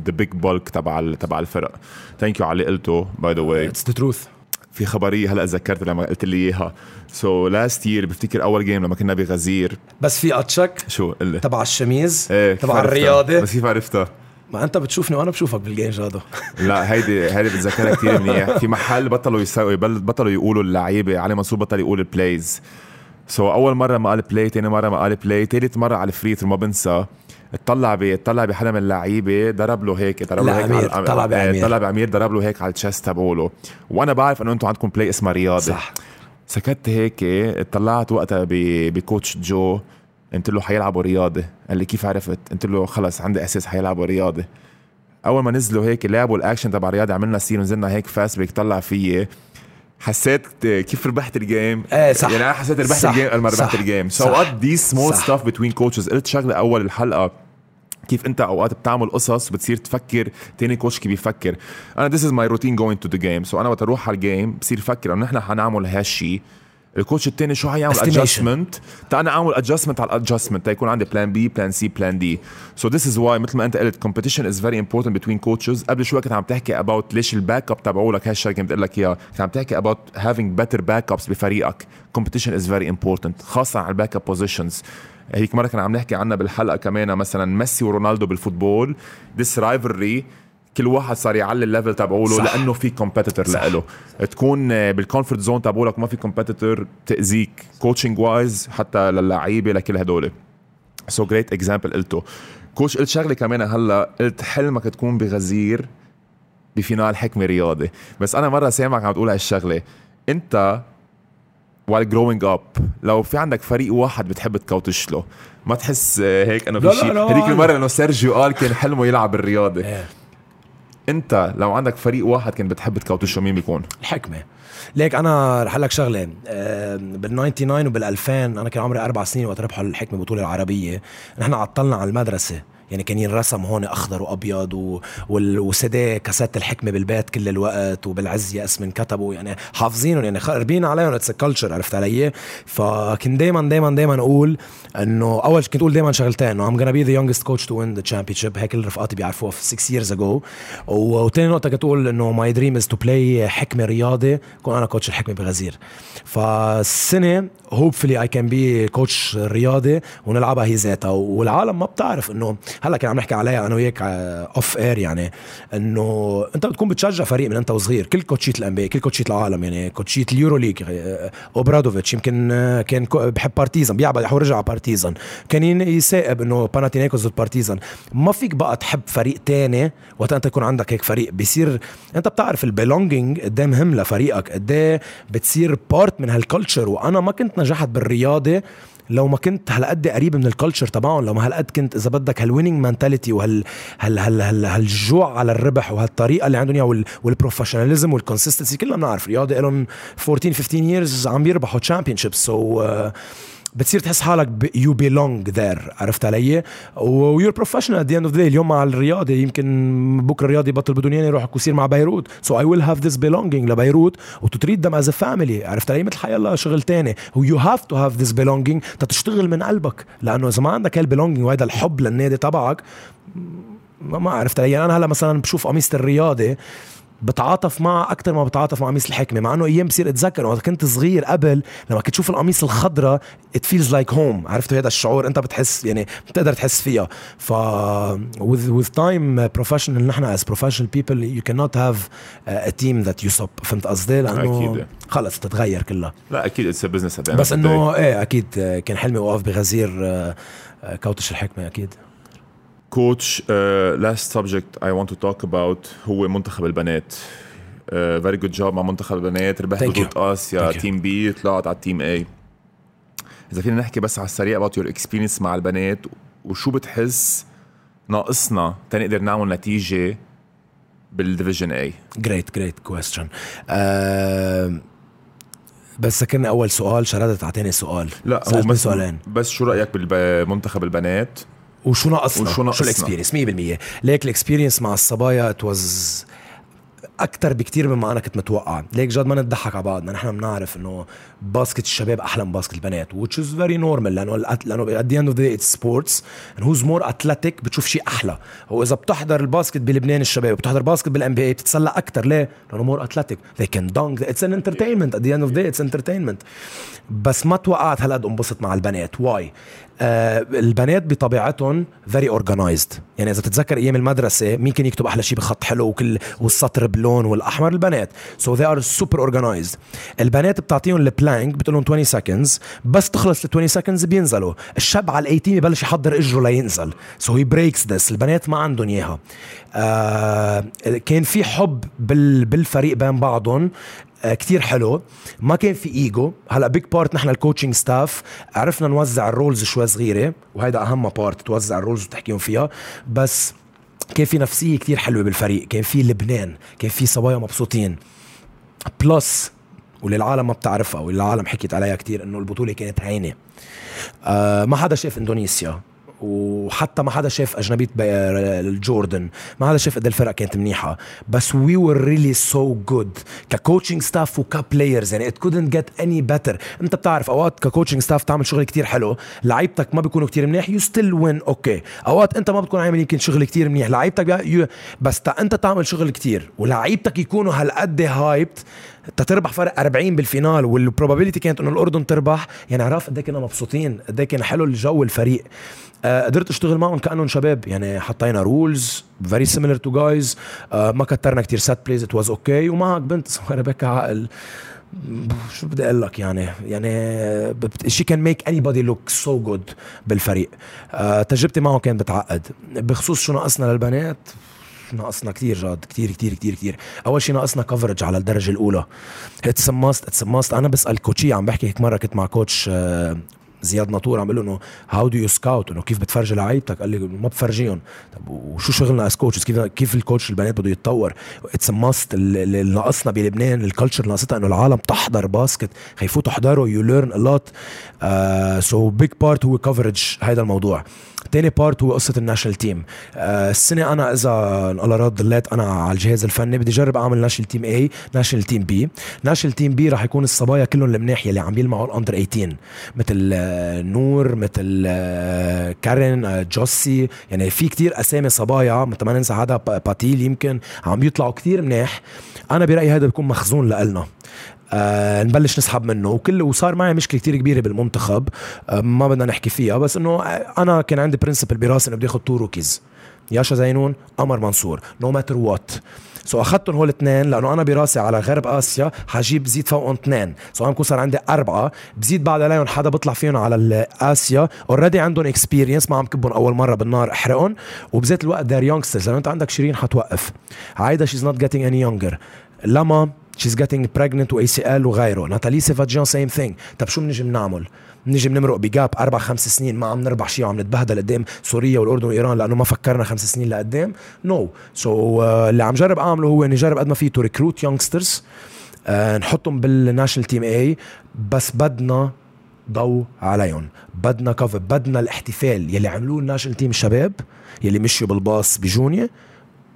the big bulk تبع الفرق. Thank you على قلته by the way. It's the truth. في خبرية هلأ ذكرت لما قلت لي إياها. So last year بفتكر أول جيم لما كنا بغزير, بس في أتشك شو اللي تبع الشميز تبع الرياضة, بس كيف عرفتها؟ ما أنت بتشوفني وأنا بشوفك بالجيم هذا. لا, هيدي بتذكرها كتير منيح. في محل بطلوا يقولوا اللعيبة, علي منصور بطل يقول البلايز. سو أول مرة ما قال بلاي, تاني مرة ما قال بلاي, تالت مرة على الفريت ما بنسى. اتطلع بي حدا من اللعيبة ضرب له هيك, طلع بعمير ضرب له هيك على التشست تبعوله, وأنا بعرف إنه أنتوا عندكم بلاي اسمه رياضي, صح. سكت هيك, اطلعت وقتها بكوتش جو, قلت له حيلعبوا رياضي. قال لي كيف عرفت؟ قلت له خلص عندي أساس حيلعبوا رياضي. أول ما نزلوا هيك لعبوا الأكشن تبع رياضي, عملنا سير ونزلنا هيك فاست بريك, طلع فيه. حسيت كيف ربحت الجيم. صح. يعني أنا حسيت ربحت الجيم لما ربحت الجيم. So what these small stuff between coaches. قلت شغلة أول الحلقة, كيف أنت أوقات بتعمل قصص بتصير تفكر تاني كوتش كيف بيفكر. أنا this is my routine going to the game. So أنا بتروح على الجيم بصير فكر أنه نحن حنعمل هالشي, الكوتش التاني شو هيعمل ادجستمنت، تا انا اعمل ادجستمنت على الادجستمنت تا يكون عندي بلان بي بلان سي بلان دي. سو ذس از واي مثل ما انت قلت كومبيتيشن از فيري امبورتنت بتوين كوتشز. قبل شوي كنت عم تحكي اباوت ليش الباك اب تبعولك هالشركه بتقول لك اياها، كنت عم تحكي اباوت هافينج بيتر باك ابس بفريقك. كومبيتيشن از فيري امبورتنت خاصه على الباك اب بوزيشنز. هيك مره كنا عم نحكي عنها بالحلقه كمان، مثلا ميسي ورونالدو بالفوتبول ديس رايفلري كل واحد صار يعلي الليفل تبعوله لانه في كومبيتيتور لإله. تكون بالكونفورت زون تبعولك ما في كومبيتيتور تاذيك كوتشنج وايز حتى للعيبه لكل هدول. سو جريت اكزامبل قلته كوتش. قلت شغله كمان هلا، قلت حلمك تكون بغزير بفينال حكمه رياضي، بس انا مره سامعك عم تقول هالشغله انت while growing up. لو في عندك فريق واحد بتحب تكوتش له ما تحس هيك انه في شيء؟ هذيك المره انه سيرجيو قال كان حلمه يلعب بالرياضه. انت لو عندك فريق واحد كان بتحب تكوتشه مين بيكون؟ الحكمه. ليك انا رح لك شغله، بال99 وبال2000 انا كان عمري 4 سنين وقت ربحوا الحكمه بطوله العربيه. نحن عطلنا على المدرسه، يعني كان ينرسم هون اخضر وابيض والسداء كاسات الحكمه بالبيت كل الوقت، وبالعزيه اسم انكتبوا، يعني حافظينهم، يعني خربين عليهم. اتس كلتشر، عرفت علي؟ فكن دايما اقول انه اول كنت اقول دايما شغلتين، انه ام غانا بي ذا يونجست كوتش تو وين ذا تشامبيونشيب، هيك رفقاتي بيعرفوها 6 years ago. وثاني نقطه كنت اقول انه ماي دريم از تو بلاي حكمه رياضي، كون انا كوتش الحكمه بغزير. فالسنه هوبفلي اي كان بي كوتش رياضي ونلعبها هي ذاتها. والعالم ما بتعرف انه هلا كنا عم نحكي عليها انا وياك اوف اير، يعني انه انت بتكون بتشجع فريق من انت وصغير. كل كوتشيت الان بي، كل كوتشيت العالم، يعني كوتشيت اليورو ليج اوبرادوفيتش يمكن كان بحب بارتيزان، بيعبد يحاول يرجع على بارتيزان، كان يسائب انه باناتينايكوس ضد بارتيزان. ما فيك بقى تحب فريق تاني وقت انت يكون عندك هيك فريق. بيصير انت بتعرف البيلونجينج قد ايه مهم لفريقك، قد ايه بتصير بارت من هالكلتشر. وانا ما كنت نجحت بالرياضه لو ما كنت هالقد قريب من الكلتشر تبعهم، لو ما هالقد كنت اذا بدك هالويننج مينتاليتي وهال هال هال هال هالجوع على الربح وهالطريقه اللي عندهم اياها والبروفيشناليزم والكونسيستنسي. كلنا بنعرف رياضه لهم 14-15 years عم يربحوا تشامبيونشيب. سو بتصير تحس حالك يو بيلونج ذير، عرفت علي؟ ويور بروفيشنال دي اند اوف ذا. اليوم مع الرياضه، يمكن بكره الرياضي بطل بدون يعني يروح يصير مع بيروت. سو اي ويل هاف ذس بيلونجينج لبيروت وتتريد دم از فاميلي، عرفت علي؟ مثل حيلا شغل تاني، يو هاف تو هاف ذس بيلونجينج، تشتغل من قلبك، لانه اذا ما عندك هالبيلونجينج وهذا الحب للنادي تبعك ما عرفت علي. انا هلا مثلا بشوف قميص الرياضي بتعاطف معه أكتر ما بتعاطف مع قميص الحكمة، مع أنه أيام بصير أتذكر وأنا كنت صغير قبل لما كنت شوف القميص الخضرة it feels like home، عرفتوا هذا الشعور؟ أنت بتحس، يعني بتقدر تحس فيها. with time professional، نحن as professional people you cannot have a team that you stop. فهمت قصدي؟ لأنه خلص تتغير كلها. لا أكيد it's a business at the end. بس أنه إيه أكيد كان حلمي وقف بغزير كوتش الحكمة أكيد. Coach, last subject I want to talk about هو منتخب البنات. Very good job مع منتخب البنات، ربحت بطولة آسيا تيم بي، طلعت على تيم A. إذا فينا نحكي بس على السريع about your experience مع البنات، وشو بتحس ناقصنا تنقدر نعمل نتيجة بالديفيجن A؟ Great question. بس كان أول سؤال شردة تعطيني سؤال. لا هو سؤالين بس. شو رأيك بالمنتخب البنات؟ وشو ناقصنا؟ شو الاكسبيرينس 100%؟ ليك الاكسبيرينس مع الصبايا اتوز اكتر بكتير مما انا كنت متوقع. ليك جد ما نضحك على بعضنا، نحن بنعرف انه باسكت الشباب احلى من باسكت البنات which is very normal، لانه at the end of the day it's sports and who's more athletic بتشوف شيء احلى. واذا بتحضر الباسكت بلبنان الشباب بتحضر باسكت بالان بي اي بتتسلى اكتر. ليه؟ لانه more athletic they can dunk. it's an entertainment at the end of the day it's entertainment. بس ما توقعت هالقد انبسط مع البنات. why؟ البنات بطبيعتهم very organized، يعني إذا بتتذكر أيام المدرسة مين كان يكتب أحلى شيء بخط حلو وكل والسطر باللون والأحمر؟ البنات. so they are super organized. البنات بتعطيهم البلانك بتقولهم 20 seconds، بس تخلص ال 20 seconds بينزلوا. الشاب على ال 18 يبلش يحضر إجره لينزل، so he breaks this. البنات ما عندهم إياها. كان في حب بالفريق بين بعضهم كتير حلو، ما كان في ايجو. هلا بيج بارت نحن الكوتشنج ستاف عرفنا نوزع الرولز شوي صغيره، وهذا اهم بارت توزع الرولز وتحكيهم فيها. بس كان في نفسيه كتير حلوه بالفريق، كان في لبنان، كان في صبايا مبسوطين. بلس وللعالم ما بتعرفها والعالم حكيت عليها كتير، انه البطوله كانت هينه. ما حدا شاف اندونيسيا وحتى ما حدا شاف أجنبية الجوردن, ما حدا شاف قد الفرق كانت منيحة, بس we were really so good ككوتشنج ستاف وكبلايرز, يعني it couldn't get any better. انت بتعرف اوقات ككوتشنج ستاف تعمل شغل كتير حلو, لعيبتك ما بيكونوا كتير منيح you still win okay. اوقات انت ما بتكون عامل يمكن شغل كتير منيح, لعيبتك بس انت تعمل شغل كتير ولعيبتك يكونوا هالقد هايبت تتربح فرق 40 بالفينال, والبروبابيليتي كانت انه الاردن تربح. يعني عرف قد ايه كنا مبسوطين, قد ايه كان حلو الجو الفريق. قدرت اشتغل معهم كانهم شباب, يعني حطينا رولز very similar to guys, ما كترنا كتير set plays, it was okay. ومعك بنت اسمها ريبيكا عقل, شو بدي اقول لك, يعني she can make anybody look so good بالفريق. تجربتي معهم كانت بتعقد. بخصوص شو ناقصنا للبنات, ناقصنا كتير جاد, كتير كتير كتير كتير. أول شيء ناقصنا coverage على الدرجة الأولى. it's a must. أنا بسأل كوتشي, عم بحكي هيك مرة كنت مع كوتش زياد ناطور, عم بقول له إنه how do you scout, إنه كيف بتفرج لعيبتك؟ قال لي ما بفرجيهم. طب وشو شغلنا as coaches, كيف الكوتش البنات بده يتطور؟ it's a must. اللي ناقصنا بلبنان الكالتشر ناقصتها إنه العالم تحضر باسكت, خيفوا تحضروا you learn a lot. so big part هو coverage, هيدا الموضوع. تاني بارت هو قصة الناشنال تيم. السنة أنا إذا القرارات ضليت أنا على الجهاز الفني, بدي جرب أعمل ناشنال تيم A, ناشنال تيم B. ناشنال تيم B راح يكون الصبايا كلهم المناح يلي عم يلمعوا الأندر 18, مثل نور, مثل كارين, جوسي, يعني في كتير أسامي صبايا, مثل ما ننسى هذا باتيل, يمكن عم يطلعوا كتير مناح. أنا برأيي هذا بيكون مخزون لألنا, نبلش نسحب منه. وصار معي مشكلة كتير كبيرة بالمنتخب, ما بدنا نحكي فيها, بس انه انا كان عندي برنسبل براسي انه بدي اخد تو روكيز, ياشا زينون, أمر منصور, نو ماتر وات. سو اخذتهم هول اثنين لانه انا براسي على غرب اسيا حجيب زيد فوقهم اثنين, سو عم صار عندي 4, بزيد بعد عليهم حدا بطلع فيهم على اسيا اوريدي عندهم اكسبيرينس, ما عم كبهم اول مره بالنار, احرقهم. وبذات الوقت دير يونغسترز, لانه انت عندك 20 حتوقف, عايده شيز نوت جيتينج اني يونجر, لما she's getting pregnant و ACL وغيره, ناتالي سيفادجيان same thing. طب شو بنجي بنعمل؟ بنجي بنمرق بجاب 4-5 سنين ما عم نربح شيء, وعم نتبهدل قدام سوريا والأردن وإيران لأنه ما فكرنا 5 سنين لقدام. نو no. so اللي عم جرب أعمله هو إني جرب قد ما فيه to recruit youngsters, نحطهم بالناشنال تيم A, بس بدنا ضو عليهم, بدنا كفر, بدنا الاحتفال يلي عملوه الناشنال تيم الشباب يلي مشيوا بالباص بجونية,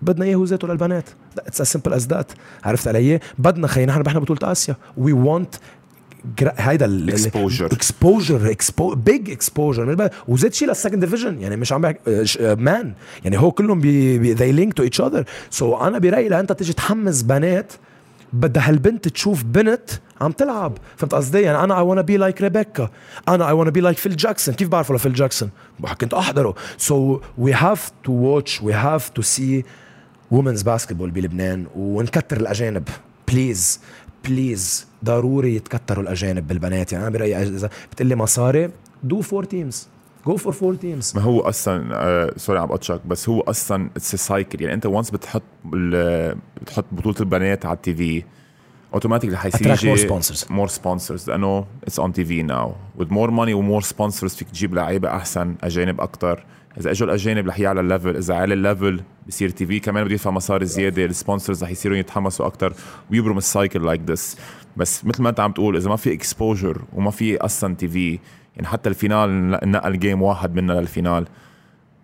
بدنا اياه زيته للبنات. It's as simple as that. عرفت علي؟ بدنا خلينا نحن بطولة آسيا. We want هيدا exposure, big exposure. وزيت شيء للسكند ديفيجن, يعني مش عم مان, يعني هو كلهم they link to each other. So أنا برأيي لأنت تيجي تحمس بنات, بدها هالبنت تشوف بنت عم تلعب, فهمت قصدي؟ يعني أنا I wanna be like Rebecca, أنا I wanna be like Phil Jackson. كيف بعرفه لفيل جاكسون؟ كنت أحضره. So we have to watch, we have to see women's basketball بلبنان, ونكتر الأجانب. Please ضروري يتكتروا الأجانب بالبنات. يعني أنا برأيي إذا بتقلي مصاري go for four teams. ما هو أصلاً سوري عم بقطعك, بس هو أصلاً it's a cycle. يعني أنت once بتحط بطولة البنات على التي في, automatically حيصير more sponsors لأنه it's on TV now with more money و more sponsors. فيك تجيب لعيبة أحسن, أجانب أكتر. إذا أجوا الأجانب رح يعلى الليفل, إذا على الليفل بصير تي في كمان بده يدفع مصاري زيادة, السبونسرز رح يصيروا يتحمسوا أكتر ويبرم السايكل لايك ذس. بس مثل ما أنت عم تقول, إذا ما في إكسبوجر وما في أصلا تي في, يعني حتى الفينال نقل جيم واحد منا للفينال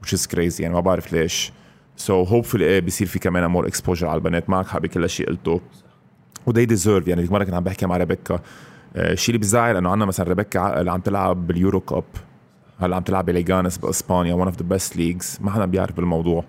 which is crazy, يعني ما بعرف ليش. so hopefully بصير في كمان مور إكسبوجر على البنات. معك حابي كل شيء قلته, وده ديزيرف. يعني مرة كنت عم بحكي مع ريبيكا, الشيء اللي بزعل إنه عنا مثلا ريبيكا عقل عم تلعب باليورو كاب, هلا عم تلعب بليغانس باسبانيا, one of the best leagues, ما حدا بيعرف الموضوع.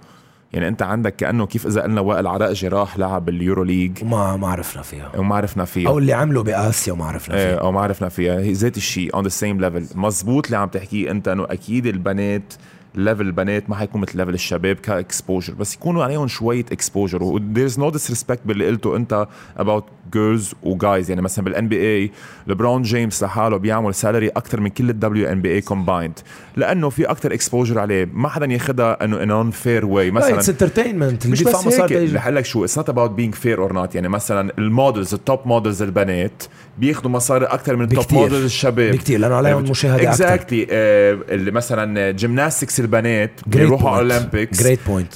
يعني انت عندك كانه كيف اذا قلنا وائل عرقجي راح لعب باليورو ليج وما عرفنا فيها, او اللي عمله باسيا وما عرفنا فيها, او ما عرفنا فيها, ذات الشيء on the same level. مزبوط اللي عم تحكيه انت, انه اكيد البنات ليفل البنات ما حيكون مثل ليفل الشباب كاكسبوجر, بس يكونوا عليهم شويه اكسبوجر. و there's no disrespect باللي قلته انت about girls و guys. يعني مثلا بالان بي اي لبرون جيمس لحاله بيعمل سالري اكثر من كل الدبليو ان بي اي combined, لانه في اكثر اكسبوجر عليه. ما حدا ياخدها انه unfair way. مثلا it's entertainment, مش بس هيك. بحلك شو it's not about being fair or not. يعني مثلا المودلز, التوب مودلز البنات بياخدوا مصاري اكثر من التوب مودلز الشباب بكتير, لانه عليهم مشاهده اكثر. اللي مثلا جيمناستكس البنات بيروحوا اولمبيكس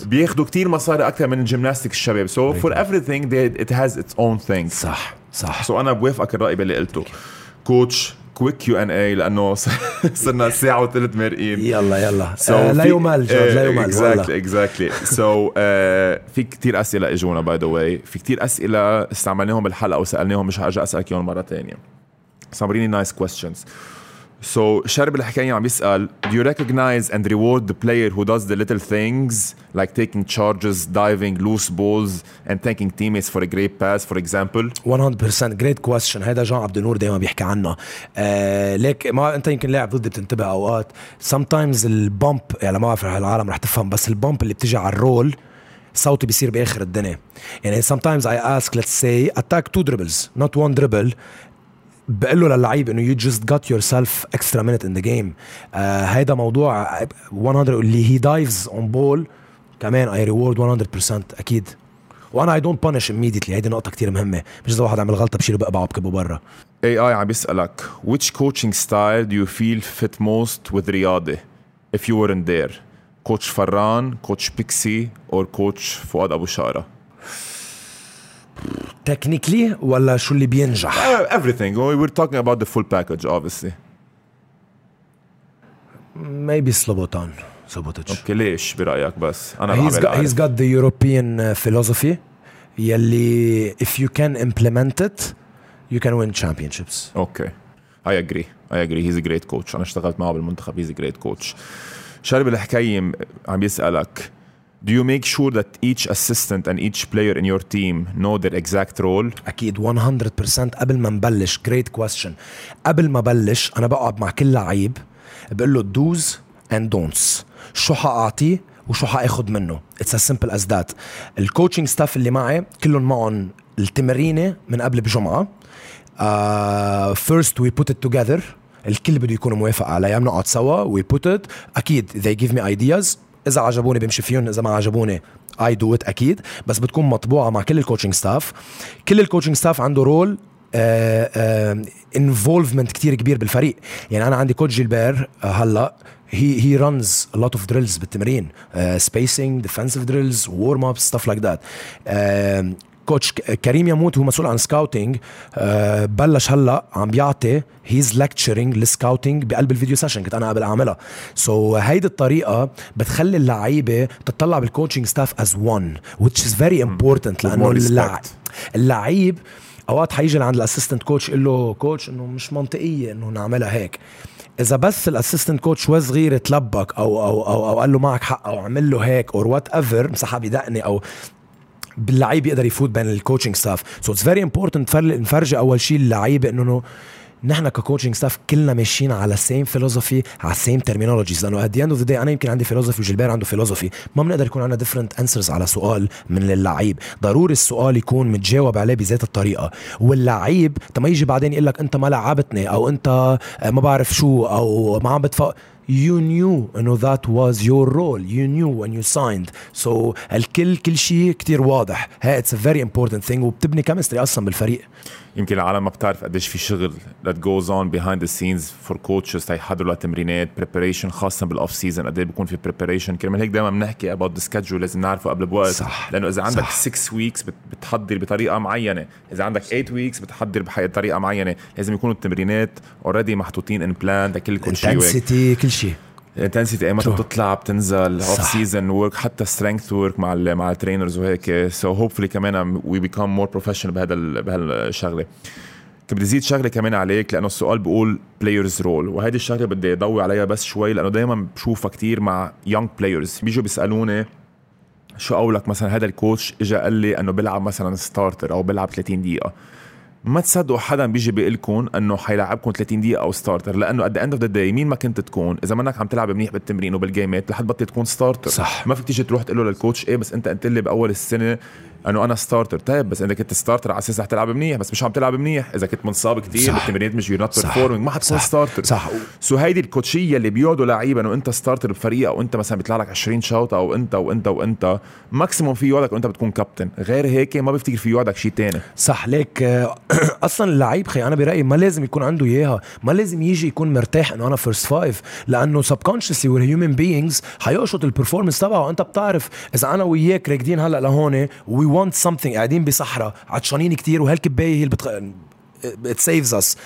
بياخذوا كتير مصاري اكثر من الجيمناستيك الشباب. so for everything it has its own thing. صح. so انا بوافقك الراي باللي قلته. كوتش كويك كيو ان اي لانه صرنا ساعه وثلث مرقين. يلا so لا يمل جورج لا يمل. اكزاكتلي سو في كتير اسئله اجونا باي ذا واي, في كتير اسئله استعملناهم بالحلقه وسالناهم, مش هرجع اسالك اياهم مره ثانيه. صابريني نايس كويستشنز. So شرب الحكاية عم يسأل, do you recognize and reward the player who does the little things like taking charges, diving, loose balls and thanking teammates for a great pass for example? 100% great question. هيدا جان عبد النور دايما بيحكي عنه. ليك ما أنت يمكن لاعب ضد بتنتبه أوقات sometimes البامب, يعني ما أعرف العالم رح تفهم, بس البامب اللي بتجي على الرول صوتي بيصير بآخر الدنيا. يعني sometimes I ask, let's say attack two dribbles not one dribble, بقول له للعيب انه you just got yourself extra minute in the game. هيدا موضوع 100 اللي he dives on ball كمان I reward 100% اكيد, وانا I don't punish immediately. هيدي نقطة كتير مهمة, مش إذا واحد عمل غلطة بشيله بقبعه بكبه برا. AI عم بيسألك which coaching style do you feel fit most with رياضي if you weren't there, coach فران, coach بيكسي or coach فؤاد أبو شارة؟ تكنيكلي ولا شو اللي بينجح؟ Everything. We were talking about the full package, obviously. Maybe Slobodan. Slobodan. Okay, ليش برأيك بس؟ أنا he's got the European philosophy. يلي if you can implement it, you can win championships. Okay, I agree. He's a great coach. أنا اشتغلت معه بالمنتخب. He's a great coach. شارب الحكيم عم يسألك. Do you make sure that each assistant and each player in your team know their exact role? أكيد 100% قبل ما نبلش. Great question. قبل ما بلش أنا بقعد مع كل لعيب بقول له do's and don'ts, شو حأعطيه وشو حأخذ منه. It's as simple as that. الكوتشنج ستاف اللي معي كلهم معهم التمرينة من قبل بجمعة. First we put it together. الكل بده يكونوا موافق عليها, بنقعد سوا we put it. أكيد they give me ideas. إذا عجبوني بمشي فيهم, إذا ما عجبوني I do it أكيد, بس بتكون مطبوعة مع كل الكوتشنج ستاف. كل الكوتشنج ستاف عنده رول involvement كتير كبير بالفريق. يعني أنا عندي كوتش جيلبير هلأ he runs a lot of drills بالتمرين, spacing, defensive drills, warm ups, stuff like that. كوتش كريم يموت هو مسؤول عن سكاوتينج, بلش هلا عم بيعطي هيز لكتشرينج للسكاوتينج بقلب الفيديو سيشن, كنت انا قبل اعملها. سو هيدي الطريقه بتخلي اللعيبه تطلع بالكوتشنج ستاف از وان, which is very important. لانه اللعيب اوقات حيجي لعند الاسيستنت كوتش يقول له كوتش انه مش منطقيه انه نعملها هيك. اذا بس الاسيستنت كوتش هو صغير تلبك او او او, أو قال له معك حق او عمل له هيك اور وات ايفر, مسحها بدقني او باللعيب يقدر يفوت بين الكوتشنج ستاف. So it's very important نفرجي أول شيء اللعيبة إنه نحن ككوتشنج ستاف كلنا ماشيين على same philosophy, على same terminologies. لأنه at the end of the day أنا يمكن عندي philosophy وجلبير عنده philosophy, ما بنقدر يكون عنا different answers على سؤال من اللعيب. ضروري السؤال يكون متجاوب عليه بذات الطريقة, واللعيب تما يجي بعدين يقول لك أنت ما لعبتني أو أنت ما بعرف شو أو ما عم بتفق. You knew إنه that was your role. You knew when you signed. So كل شيء كتير واضح. It's a very important thing. وبتبني كيمستري أصلاً بالفريق. يمكن العالم ما بتعرف قديش في شغل that goes on behind the scenes for coaches تيحضروا لتمرينات preparation, خاصة بالoff season قديش بيكون في preparation. كرمال هيك دائما بنحكي about the schedule, لازم نعرفه قبل بوقت. لأنه إذا عندك 6 weeks بتحضر بطريقة معينة, إذا عندك 8 weeks بتحضر بطريقة معينة. لازم يكونوا التمرينات already محطوطين in plan. كل شيء شيء intensity ايمتى بتطلع بتنزل off season work, حتى strength work مع الترينرز وهيك. so hopefully كمان we become more professional بهالشغله. كنت بدي زيد شغله كمان عليك لانه السؤال بيقول players role, وهذه الشغله بدي اضوي عليها بس شوي لانه دائما بشوفها كتير مع young players بيجوا بيسالوني شو قولك مثلا هذا الكوتش اجى قال لي انه بيلعب مثلا ستارتر او بيلعب 30 دقيقه. ما تصدقوا حدا بيجي بيقلكم انه حيلعبكم 30 دقيقه او ستارتر, لانه قد اند اوف ذا داي مين ما كنت تكون اذا منك عم تلعب منيح بالتمرين وبالجيمات لحد بطلت تكون ستارتر. صح. ما فيك تيجي تروح تقول له للكوتش ايه بس انت قلت لي باول السنه انه انا ستارتر. طيب بس انت كنت ستارتر على اساس رح تلعب منيح بس مش عم تلعب منيح, اذا كنت منصاب كتير بالتمرينات مش يو نوت بيرفورمينج ما حتكون ستارتر. صح. سو هيدي الكوتشيه اللي بيقعدوا لعيبه انه انت ستارتر بفريق او انت مثلا بيطلع لك 20 شوطه او انت وانت وانت ماكسيموم في يوعدك وانت بتكون كابتن, غير هيك ما بفتكر في يوعدك شيء ثاني. صح ليك. اصلا اللعيب خي انا برايي ما لازم يكون عنده اياها, ما لازم يجي يكون مرتاح انه انا فيرست فايف, لانه سبكونشسلي وير هيومن بيينجز حيقشط البرفورمانس تبعه. انت بتعرف اذا انا وياك راكدين هلا لهون وي وونت سمثينج قاعدين بصحراء عطشانين كتير وهالكبايه هي اللي it saves us.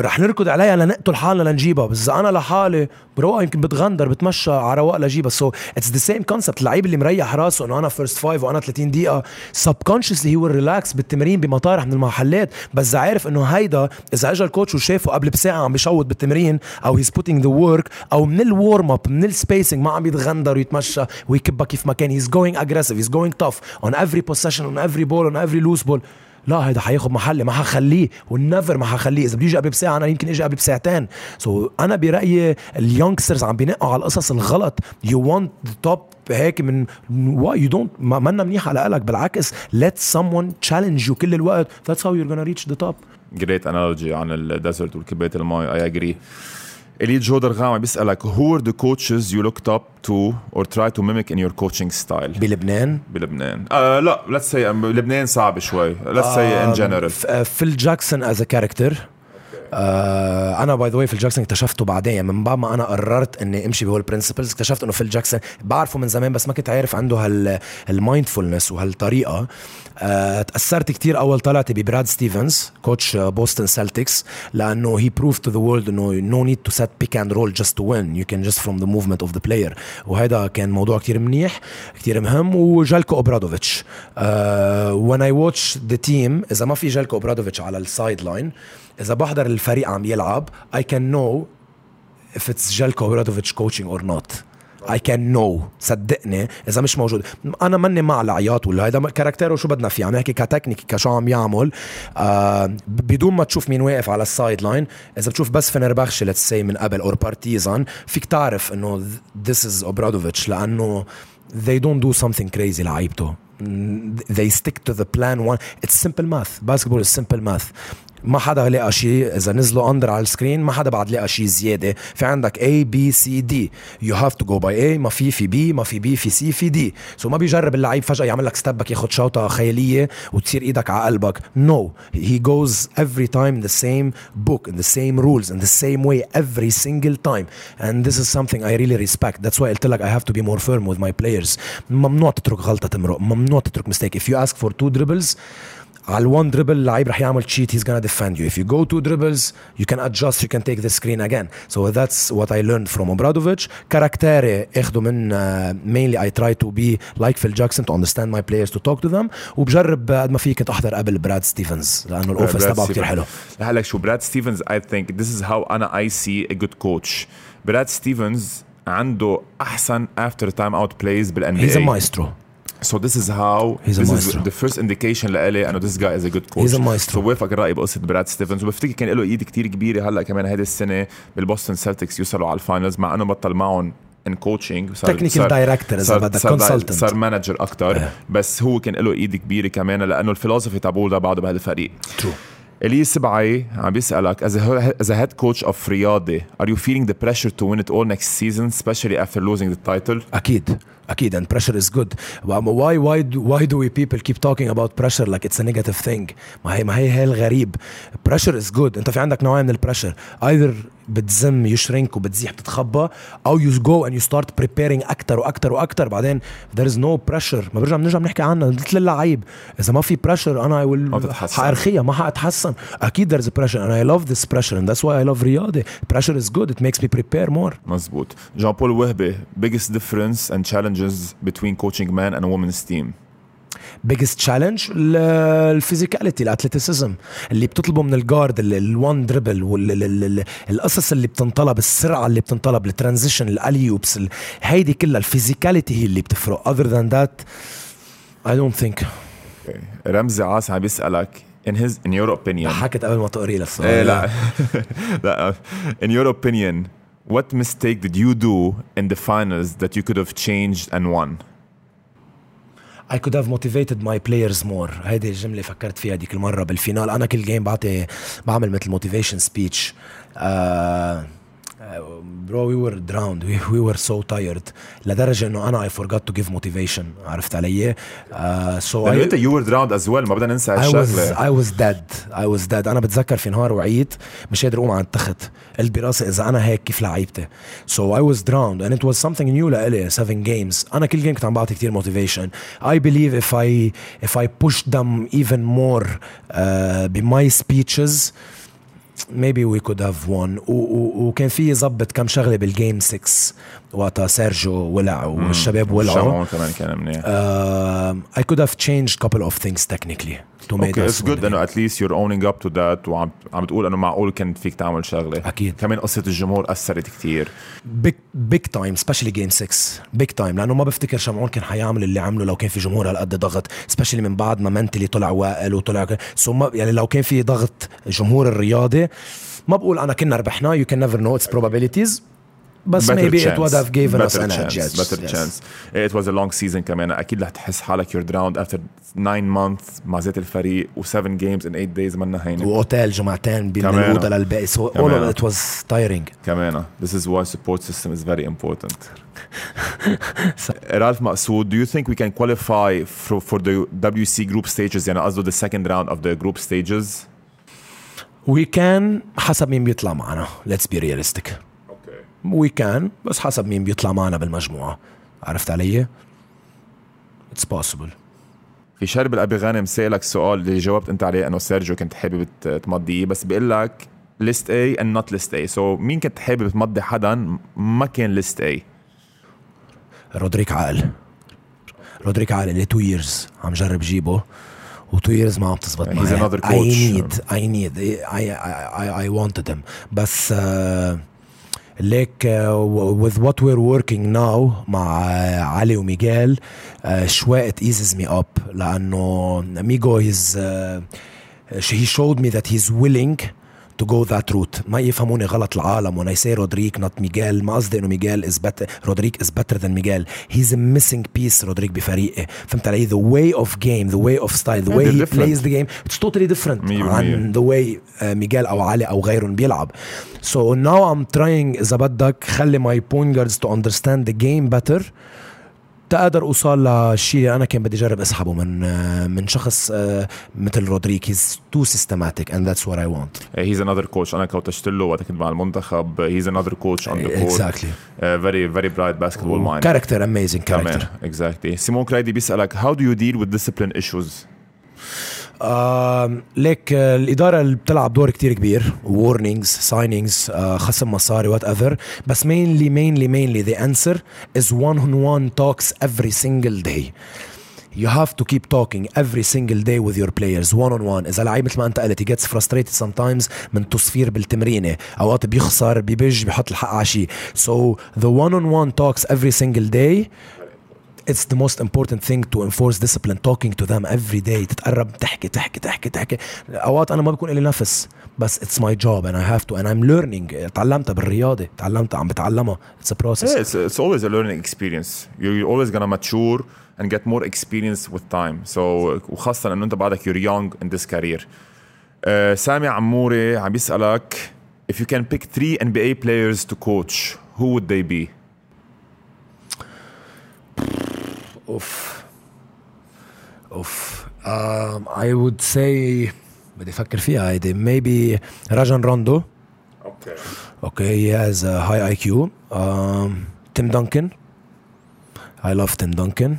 رح نركض عليها لنقتل حالنا لنجيبها، بس انا لحالي بروح يمكن بتغندر بتمشى على رواق لجيبها. سو اتس ذا سيم كونسبت، اللعيب اللي مريح راسه انه انا فيرست فايف وانا 30 دقيقه سبكونشسلي هو الريلاكس بالتمرين بمطارح من المحلات، بس عارف انه هيدا اذا اجى الكوتش وشافه قبل بساعه عم بيشوط بالتمرين او هيز بوتينج ذا ورك او من الورم اب من السبيسنج ما عم يتغندر ويتمشى ويكبها كيف ما كان، هيز جوينج اجريسيف، هيز جوينج تاف اون افري بوسيشن اون افري بول اون افري لوز بول، لا هيدا حياخد محلي ما حخليه والنفر ما حخليه. اذا بدي اجي قبل بساعه انا يمكن اجي قبل بساعتين. سو انا برايي اليونغسترز عم بينقوا على القصص الغلط. يو وانت توب هيك من يو دونت، ما لنا منيح على قلك، بالعكس ليت سمون تشالنج يو كل الوقت، ذاتس هاو يو جونا ريتش ذا توب. جريت انالوجي عن الديزرت والكبات الماء. اي اجري. اليد جودر غام بيسالك who are the coaches you looked up to or try to mimic in your coaching style بلبنان. بلبنان لا let's say لبنان صعب شوي. let's say in general فيل جاكسون as a character. انا باي ذا واي فيل جاكسون اكتشفته بعدين من بعد ما انا قررت اني امشي بهول برنسبلز، اكتشفت انه فيل جاكسون بعرفه من زمان بس ما كنت عارف عنده هالمايندفولنس وهالطريقه. تاثرت كتير اول طلعت ببراد ستيفنز كوتش بوستن سيلتكس، لانه هي بروف تو ذا وورلد انه نو نيد تو سيت بيك اند رول جاست تو وين، يو كان جاست فروم ذا موفمنت اوف ذا بلاير، وهذا كان موضوع كتير منيح كتير مهم. وجالكو أوبرادوفيتش وين اي واتش ذا تيم، اذا ما في جالكو أوبرادوفيتش على السايد لاين إذا بحضر الفريق عم يلعب I can know if it's Jelko Obradovic coaching or not. I can know صدقني إذا مش موجود. أنا مني مع العياط ولا هيدا كاركتيره شو بدنا فيه، عم يحكي كتكنيك كشو عم يعمل بدون ما تشوف مين واقف على السايد لاين. إذا بتشوف بس فنربخش let's say من قبل أو بارتيزان فيك تعرف إنه this is Obradovic، لأنه they don't do something crazy لعيبته، they stick to the plan. One it's simple math. Basketball is simple math. ما حدا لقى شيء، إذا نزلوا أندر على السكرين ما حدا بعد لقى شيء زيادة. في عندك A B C D you have to go by A، ما في B، ما في B في C في D. سو ما بيجرب اللعيب فجأة يعمل لك ستبك ياخد شوطة خيالية وتصير إيدك على قلبك. No, he goes every time in the same book, in the same rules, in the same way every single time, and this is something I really respect. That's why I tell you I have to be more firm with my players. ممنوع تترك غلطة تمرق، ممنوع تترك mistake. If you ask for 2 dribbles على 1 dribble اللعيب رح يعمل cheat, he's gonna defend you. If you go 2 dribbles you can adjust, you can take the screen again. So that's what I learned from Obradovic. كاركتيري اخده من mainly I try to be like Phil Jackson to understand my players, to talk to them. وبجرب قد ما فيه كنت أحضر قبل براد ستيفنز لأنه الأوفيس تبعه كتير حلو. لحالك شو براد ستيفنز I think this is how I see a good coach. براد ستيفنز عنده أحسن after time out plays بال NBA. He's a maestro. So this is how this is the first indication لإلي أنه this guy is a good coach. So وافق الرأي بقصة براد ستيفنز، وبفتكر كان له إيد كتير كبيرة. هلأ كمان هذه السنة بالبوستن سيلتكس يوصلوا على الفاينلز مع أنه بطل معهم in coaching technical director إذا بدك consultant صار manager أكتر بس هو كان له إيد كبيرة كمان لأنه الفلسفة تبعوله بعده بهذا الفريق. إلي سبعي عم بيسألك as a head coach of رياضي are you feeling the pressure to win it all next season especially after losing the title؟ أكيد and pressure is good. Why do we people keep talking about pressure like it's a negative thing؟ ما هي الغريب. Pressure is good. أنت في عندك نوعين من البرشر، either بتزم يشرنك وبتزيح بتتخبى أو you go and you start preparing أكتر بعدين there is no pressure. ما بنرجع نحكي عنه مثل اللعيب، إذا ما في pressure أنا حأرخية ما حأتحسن. أكيد there is pressure and I love this pressure and that's why I love رياضي. Pressure is good, it makes me prepare more. مزبوط. جان بول وهبي biggest difference and challenges between coaching men and women's team. biggest challenge الفيزيكاليتي، الاتليتيسيزم اللي بتطلبه من الجارد، الوان دريبل والقصص اللي بتنطلب، السرعه اللي بتنطلب، الترانزيشن، الاليوبس، هيدي كلها الفيزيكاليتي هي اللي بتفرق. other than that I don't think. رمزي عاص عم بيسالك in your opinion، حكيت قبل ما تقري لي السؤال. لا in your opinion what mistake did you do in the finals that you could have changed and won؟ I could have motivated my players more. هذه الجملة فكرت فيها ديك المرة بالفينال. أنا كل جيم بعمل مثل motivation speech. Bro, we were drowned. We were so tired. لدرجة إنه أنا I forgot to give motivation. عرفت علي؟ So you were drowned as well. ما بدنا ننسى الشغلة. I was dead. أنا بتذكر في نهار وعيت مش قادر أقوم على التخت. قلبي راسي إذا أنا هيك كيف لعبته. So I was drowned and it was something new لإلي. 7 games. أنا كل جيم كنت عم بعطي كتير motivation. I believe if I push them even more by my speeches. maybe we could have won. وكان في ضبط كم شغلة بالجيم 6 وقتها سيرجو ولع والشباب ولعوا. كمان كان منيح. I could have changed couple of things technically to make okay, it's good إنه at least you're owning up to that وعم تقول إنه معقول كان فيك تعمل شغلة. أكيد. كمان قصة الجمهور أثرت كتير. big time especially game 6 big time لأنه ما بفتكر شمعون كان حيعمل اللي عمله لو كان في جمهور هالقد ضغط especially من بعد ما منتلي طلع وائل وطلع ثم يعني لو كان في ضغط جمهور الرياضي ما بقول أنا كنا ربحنا you can never know its probabilities. بس maybe chance. It would have given us an edge. Better yes. chance. It was a long season كمان. أكيد رح تحس حالك you're drowned after 9 months مع زيت الفريق و 7 games in 8 days منا هينك. وأوتيل جمعتين بين الأوضة للباقي. So all of it was tiring. كمان. This is why support system is very important. رالف مقصود, do you think we can qualify for the WC group stages? يعني قصده the second round of the group stages. We can. حسب مين بيطلع معنا. Let's be realistic. ويكان بس حسب مين بيطلع معنا بالمجموعة. عرفت علي؟ It's possible. في شارب الأبي غانم سألك سؤال اللي جاوبت أنت عليه أنه سيرجيو كنت حابب تمضيه, بس بيقلك list A and not list A. So مين كنت حابب تمضي حدا ما كان list A؟ رودريك عقل. رودريك عقل اللي 2 years عم جرب جيبه و2 years ما عم تزبط معي. I wanted him بس like with what we're working now مع علي وميغيل شوية it eases me up لأنه ميغو he showed me that he's willing to go that route. ما يفهموني غلط العالم when I say Rodrigue not Miguel, ما قصدي إنه Miguel is better. Rodrigue is better than Miguel. He's a missing piece. Rodrigue بفريقه. فهمت علي؟ The way of game, the way of style, the way he different. Plays the game. It's totally different عن the way Miguel أو علي أو غيرهم بيلعب. So now I'm trying إذا بدك خلي my point guards to understand the game better. تقدر أوصل لشيء أنا كان بدي أجرب أسحبه من شخص مثل رودريك. He's too systematic and that's what I want. He's another coach. أنا كوتشت له وقت كنت مع المنتخب. He's another coach on the court. Exactly. Very bright basketball mind. Character, amazing character. Exactly. سيمون كرايدي بيسألك how do you deal with discipline issues? ليك الإدارة اللي بتلعب دور كتير كبير. warnings, signings, خصم مصاري whatever. بس mainly the answer is one-on-one talks every single day. You have to keep talking every single day with your players one-on-one. إذا لعيب مثل ما أنت قلت he gets frustrated sometimes من تصفير بالتمرينة, أوقات بيخسر بيبج بيحط الحق على شيء. So the one-on-one talks every single day. It's the most important thing to enforce discipline. Talking to them every day. تتقرب تحكي. أوقات أنا ما بكون إلي نفس. بس it's my job and I have to and I'm learning. تعلمتها بالرياضة. تعلمتها عم بتعلمها. It's a process. Yeah, it's always a learning experience. You're always gonna mature and get more experience with time. So وخاصة إنه أنت بعدك you're young in this career. سامي عموري عم بيسألك if you can pick 3 NBA players to coach, who would they be? I would say بدي أفكر فيها هيدي maybe راجان روندو. Okay, he has a high IQ. تيم دانكان. I love تيم دانكان.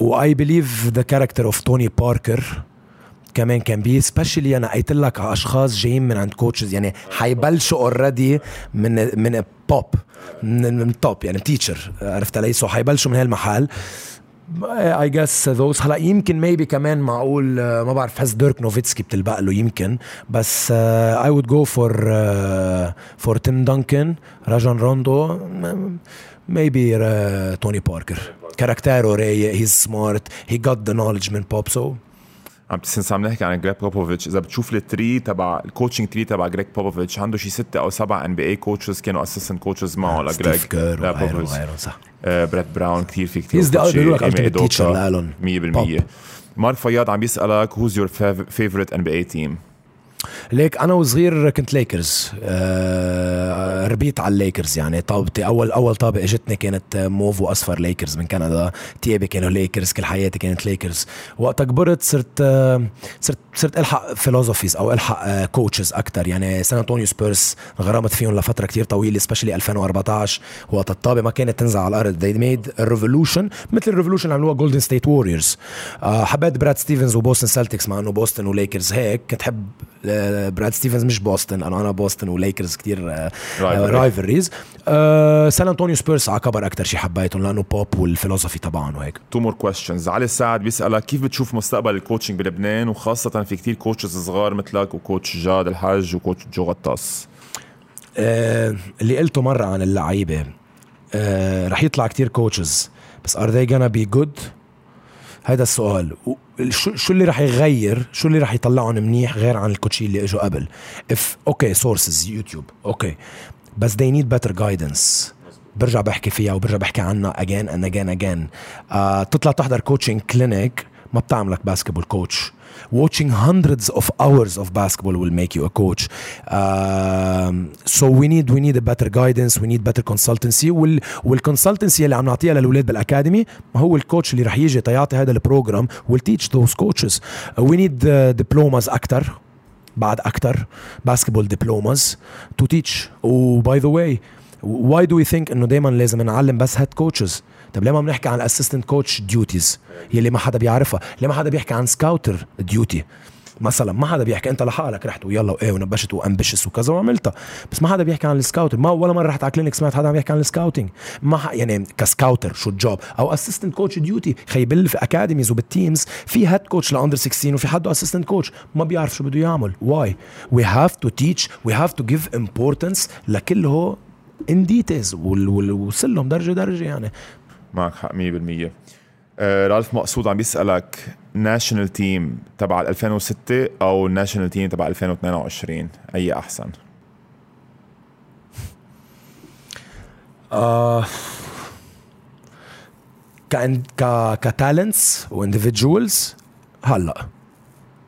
I believe the character of توني باركر كمان can be especially. أنا قلت لك على أشخاص جايين من عند كوتشز يعني حيبلشوا already من بوب من توب يعني تيتشر. عرفت علي؟ سو حيبلشوا من هالمحل. I guess those هلا يمكن maybe كمان معقول ما بعرف هز ديرك نوفيتسكي بتلبق له يمكن. بس I would go for تيم دانكان, راجان روندو, maybe توني باركر. كاركتيره رايق, he's smart, he got the knowledge من بوب. so عم نحكي عن جريج بوبوفيتش. إذا بتشوف التري تبع الكوتشنج تري تبع جريج بوبوفيتش عنده شي 6 أو 7 NBA coaches كانوا أسسن coaches معه. لجريج بوبوفيتش براد براون كتير في كتير كتير 100%. مارك فياض عم بيسألك who's your favorite NBA team. ليك أنا وصغير كنت ليكرز. ربيت على الليكرز يعني. طابتي أول طابة اجتني كانت موف وأصفر ليكرز من كندا. تيابي كانوا ليكرز, كل حياتي كانت ليكرز. وقت كبرت صرت ألحق فيلوزوفيز أو ألحق كوتشز أكتر يعني. سان أنطونيو سبيرس غرامت فيهم لفترة كتير طويلة especially 2014 وقت الطابة ما كانت تنزع على الأرض. they made a revolution مثل الريفولوشن عملوها جولدن ستيت ووريرز. حبيت براد ستيفنز وبوستن سلتكس مع أنه بوستن وليكرز هيك. كنت حب براد ستيفنز مش بوسطن، انا بوسطن وليكرز كتير رايفلريز. سان انطونيو سبيرس عكبر اكتر شيء حبيتهم لانه بوب والفلسفي طبعا وهيك. تو مور كويستشنز. علي السعد بيسالك كيف بتشوف مستقبل الكوتشنج بلبنان وخاصه في كتير كوتشز صغار مثلك وكوتش جاد الحاج وكوتش جو غطاس؟ اللي قلته مره عن اللعيبه رح يطلع كتير كوتشز، بس are they gonna be good؟ هذا السؤال. شو اللي رح يغير، شو اللي رح يطلعهم منيح غير عن الكوتشي اللي اجوا قبل؟ اوكي سورسز يوتيوب اوكي، بس they need better guidance. برجع بحكي فيها وبرجع بحكي عنها again. تطلع تحضر كوتشينج كلينيك ما بتعملك باسكتبول كوتش. Watching hundreds of hours of basketball will make you a coach. So we need a better guidance. We need better consultancy. والconsultancy اللي عم نعطيها للولاد بالأكاديمي ما هو الكوتش اللي رح يجي تيعطي هذا البروغرام. We'll teach those coaches. We need diplomas أكتر بعد أكتر basketball diplomas to teach. Oh, by the way, why do we think إنه دايما لازم نعلم بس head coaches؟ طب لما بنحكي عن assistant coach duties يلي ما حدا بيعرفها، لما حدا بيحكي عن scouter duty مثلا ما حدا بيحكي. انت لحالك رحت ويلا وايه ونبشت وامبشس وكذا وعملتها، بس ما حدا بيحكي عن السكاوتر. ما ولا مره رحت على كلينك سمعت حدا عم يحكي عن السكاوتينج، ما يعني كسكاوتر شو الجوب او اسيستنت كوتش ديوتي. خيبل في اكاديميز وبالتيمز في هيد كوتش لاندر 16 وفي حدا اسيستنت كوتش ما بيعرف شو بده يعمل. واي وي هاف تو تيتش، وي هاف تو جيف امبورتنس لكله ان ديتيلز ووصلهم درجه درجه. يعني معك حق 100%. رالف مقصود عم بيسألك ناشنال تيم تبع 2006 أو ناشنال تيم تبع 2022 أي أحسن؟ كتالنتس وانديفيدجولز هلأ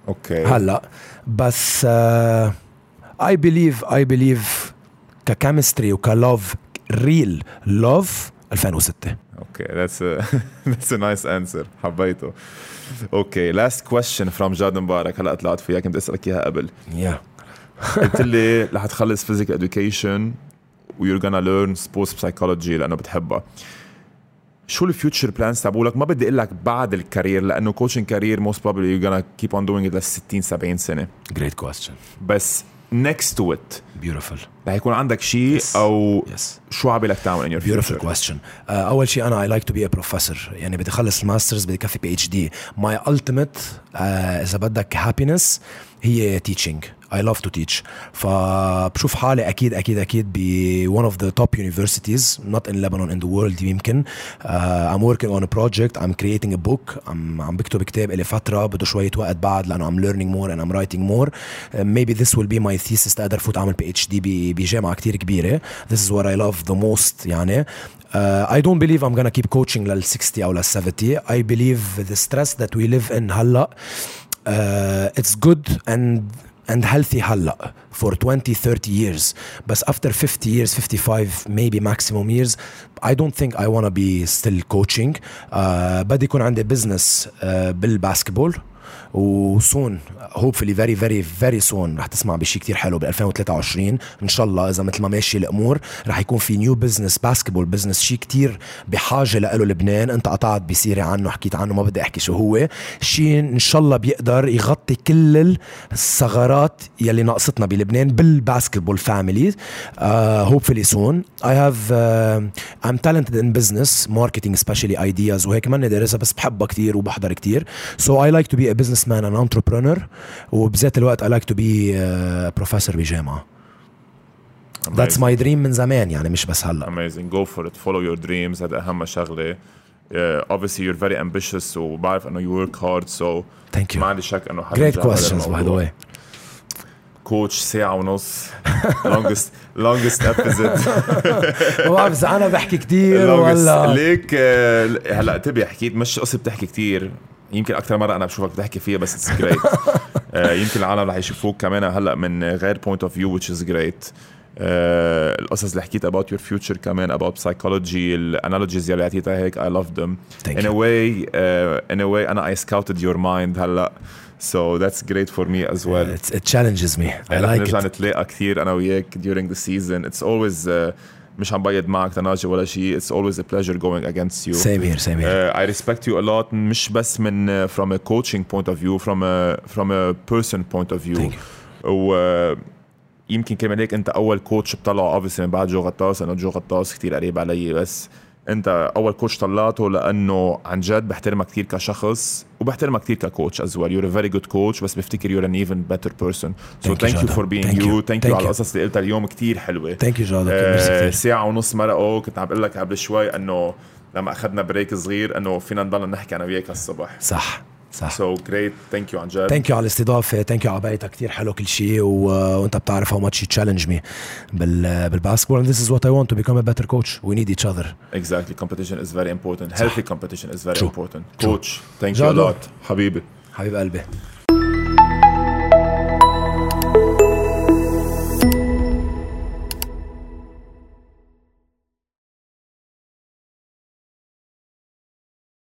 أوكي هلأ، بس I believe ككيمستري وكلوف ريل لوف 2006. Okay, that's a nice answer. حبيته. Okay, last question from Jaden Barak. هلا طلعت فيها كنت أسألك إياها قبل. Yeah. قلت لي رح تخلص physical education ويور gonna learn sports psychology لأنه بتحبها. شو ال future plans تبعولك؟ ما بدي أقولك بعد الكارير لأنه coaching career most probably you're gonna keep on doing it لستين 70 سنة. Great question. بس next to it beautiful رح يكون عندك شيء yes. او yes. شو عم بالك تعمل in your beautiful future. question اول شيء انا I like to be a professor. يعني بدي اخلص الماسترز بدي كفي PhD. my ultimate اذا بدك happiness هي teaching. I love to teach. فبشوف حالي أكيد ب one of the top universities not in Lebanon in the world يمكن. I'm working on a project. I'm creating a book. I'm بكتب كتاب إلي فترة بده شوية وقت بعد لأنه I'm learning more and I'm writing more. Maybe this will be my thesis تقدر فوت أعمل PhD بجامعة كتير كبيرة. This is what I love the most. يعني I don't believe I'm gonna keep coaching لل 60 أو لل 70. I believe the stress that we live in هلأ it's good and healthy هلأ for 20-30 years. But after 50 years, 55 maybe maximum years, I don't think I want to be still coaching. بدي يكون عندي business بالباسكتبول وsoon hopefully very very very soon رح تسمع بشي كتير حلو بال 2023 إن شاء الله إذا مثل ما ماشي الأمور. رح يكون في new business basketball business شي كتير بحاجة لقاله لبنان. أنت قطعت بسيري عنه حكيت عنه ما بدي أحكي شو هو شي إن شاء الله بيقدر يغطي كل الثغرات يلي ناقصتنا بلبنان بالباسكتبول فاميلي. hopefully soon I have I'm talented in business marketing especially ideas وهيك ما ندرسها بس بحبها كتير وبحضر كتير. so I like to be a businessman and entrepreneur وبذات الوقت I like to be a professor بجامعة. Amazing. That's my dream من زمان يعني مش بس هلا. Amazing, go for it, follow your dreams. هذا أهم شغلة. Obviously you're very ambitious وبعرف أنه you work hard so thank you. ما عندي شك أنه great questions by the way. كوتش ساعة ونص longest episode. ما بعرف إذا أنا بحكي كتير ولا ليك. هلا تبي حكيت مش قصة بتحكي كتير يمكن أكثر مرة أنا بشوفك بتحكي فيها بس it's great. يمكن العالم رح يشوفوك كمان هلأ من غير point of view which is great. القصص اللي حكيت about your future كمان about psychology الانالوجيز اللي عطيتها هيك I love them. Thank in you. In a way أنا I scouted your mind هلأ so that's great for me as well. It challenges me. I like it. نتلاقى كثير أنا وياك during the season. It's always مش عم بايد معك تناجي ولا شيء. It's always a pleasure going against you. Same here. I respect you a lot مش بس from a coaching point of view, from a person point of view. ويمكن كمان هيك انت اول كوتش بطلعه اوبس من بعد جو غطاس، لانه جو غطاس كتير قريب علي، بس انت اول كوتش طلعته لانه عن جد بحترمك كتير كشخص وبحترمك كتير ككوتش as well. You're a very good coach، بس بفتكر you're an even better person. So thank you for being you. Thank you على القصص اللي قلتها اليوم كتير حلوة. Thank you جادا. ساعة ونص مرقه، كنت عم بقول لك قبل شوي انه لما اخذنا بريك صغير انه فينا نضل نحكي انا وياك الصبح. صح. So great. Thank you عن جد. Thank you على الاستضافة. Thank you على بيتها، كتير حلو كل شيء، وانت بتعرف how much you challenge me بالباسكتبول. And this is what I want to become a better coach. We need each other. Exactly. Competition is very important. Healthy competition is very important. Coach, thank you a lot. حبيبي. حبيب قلبي.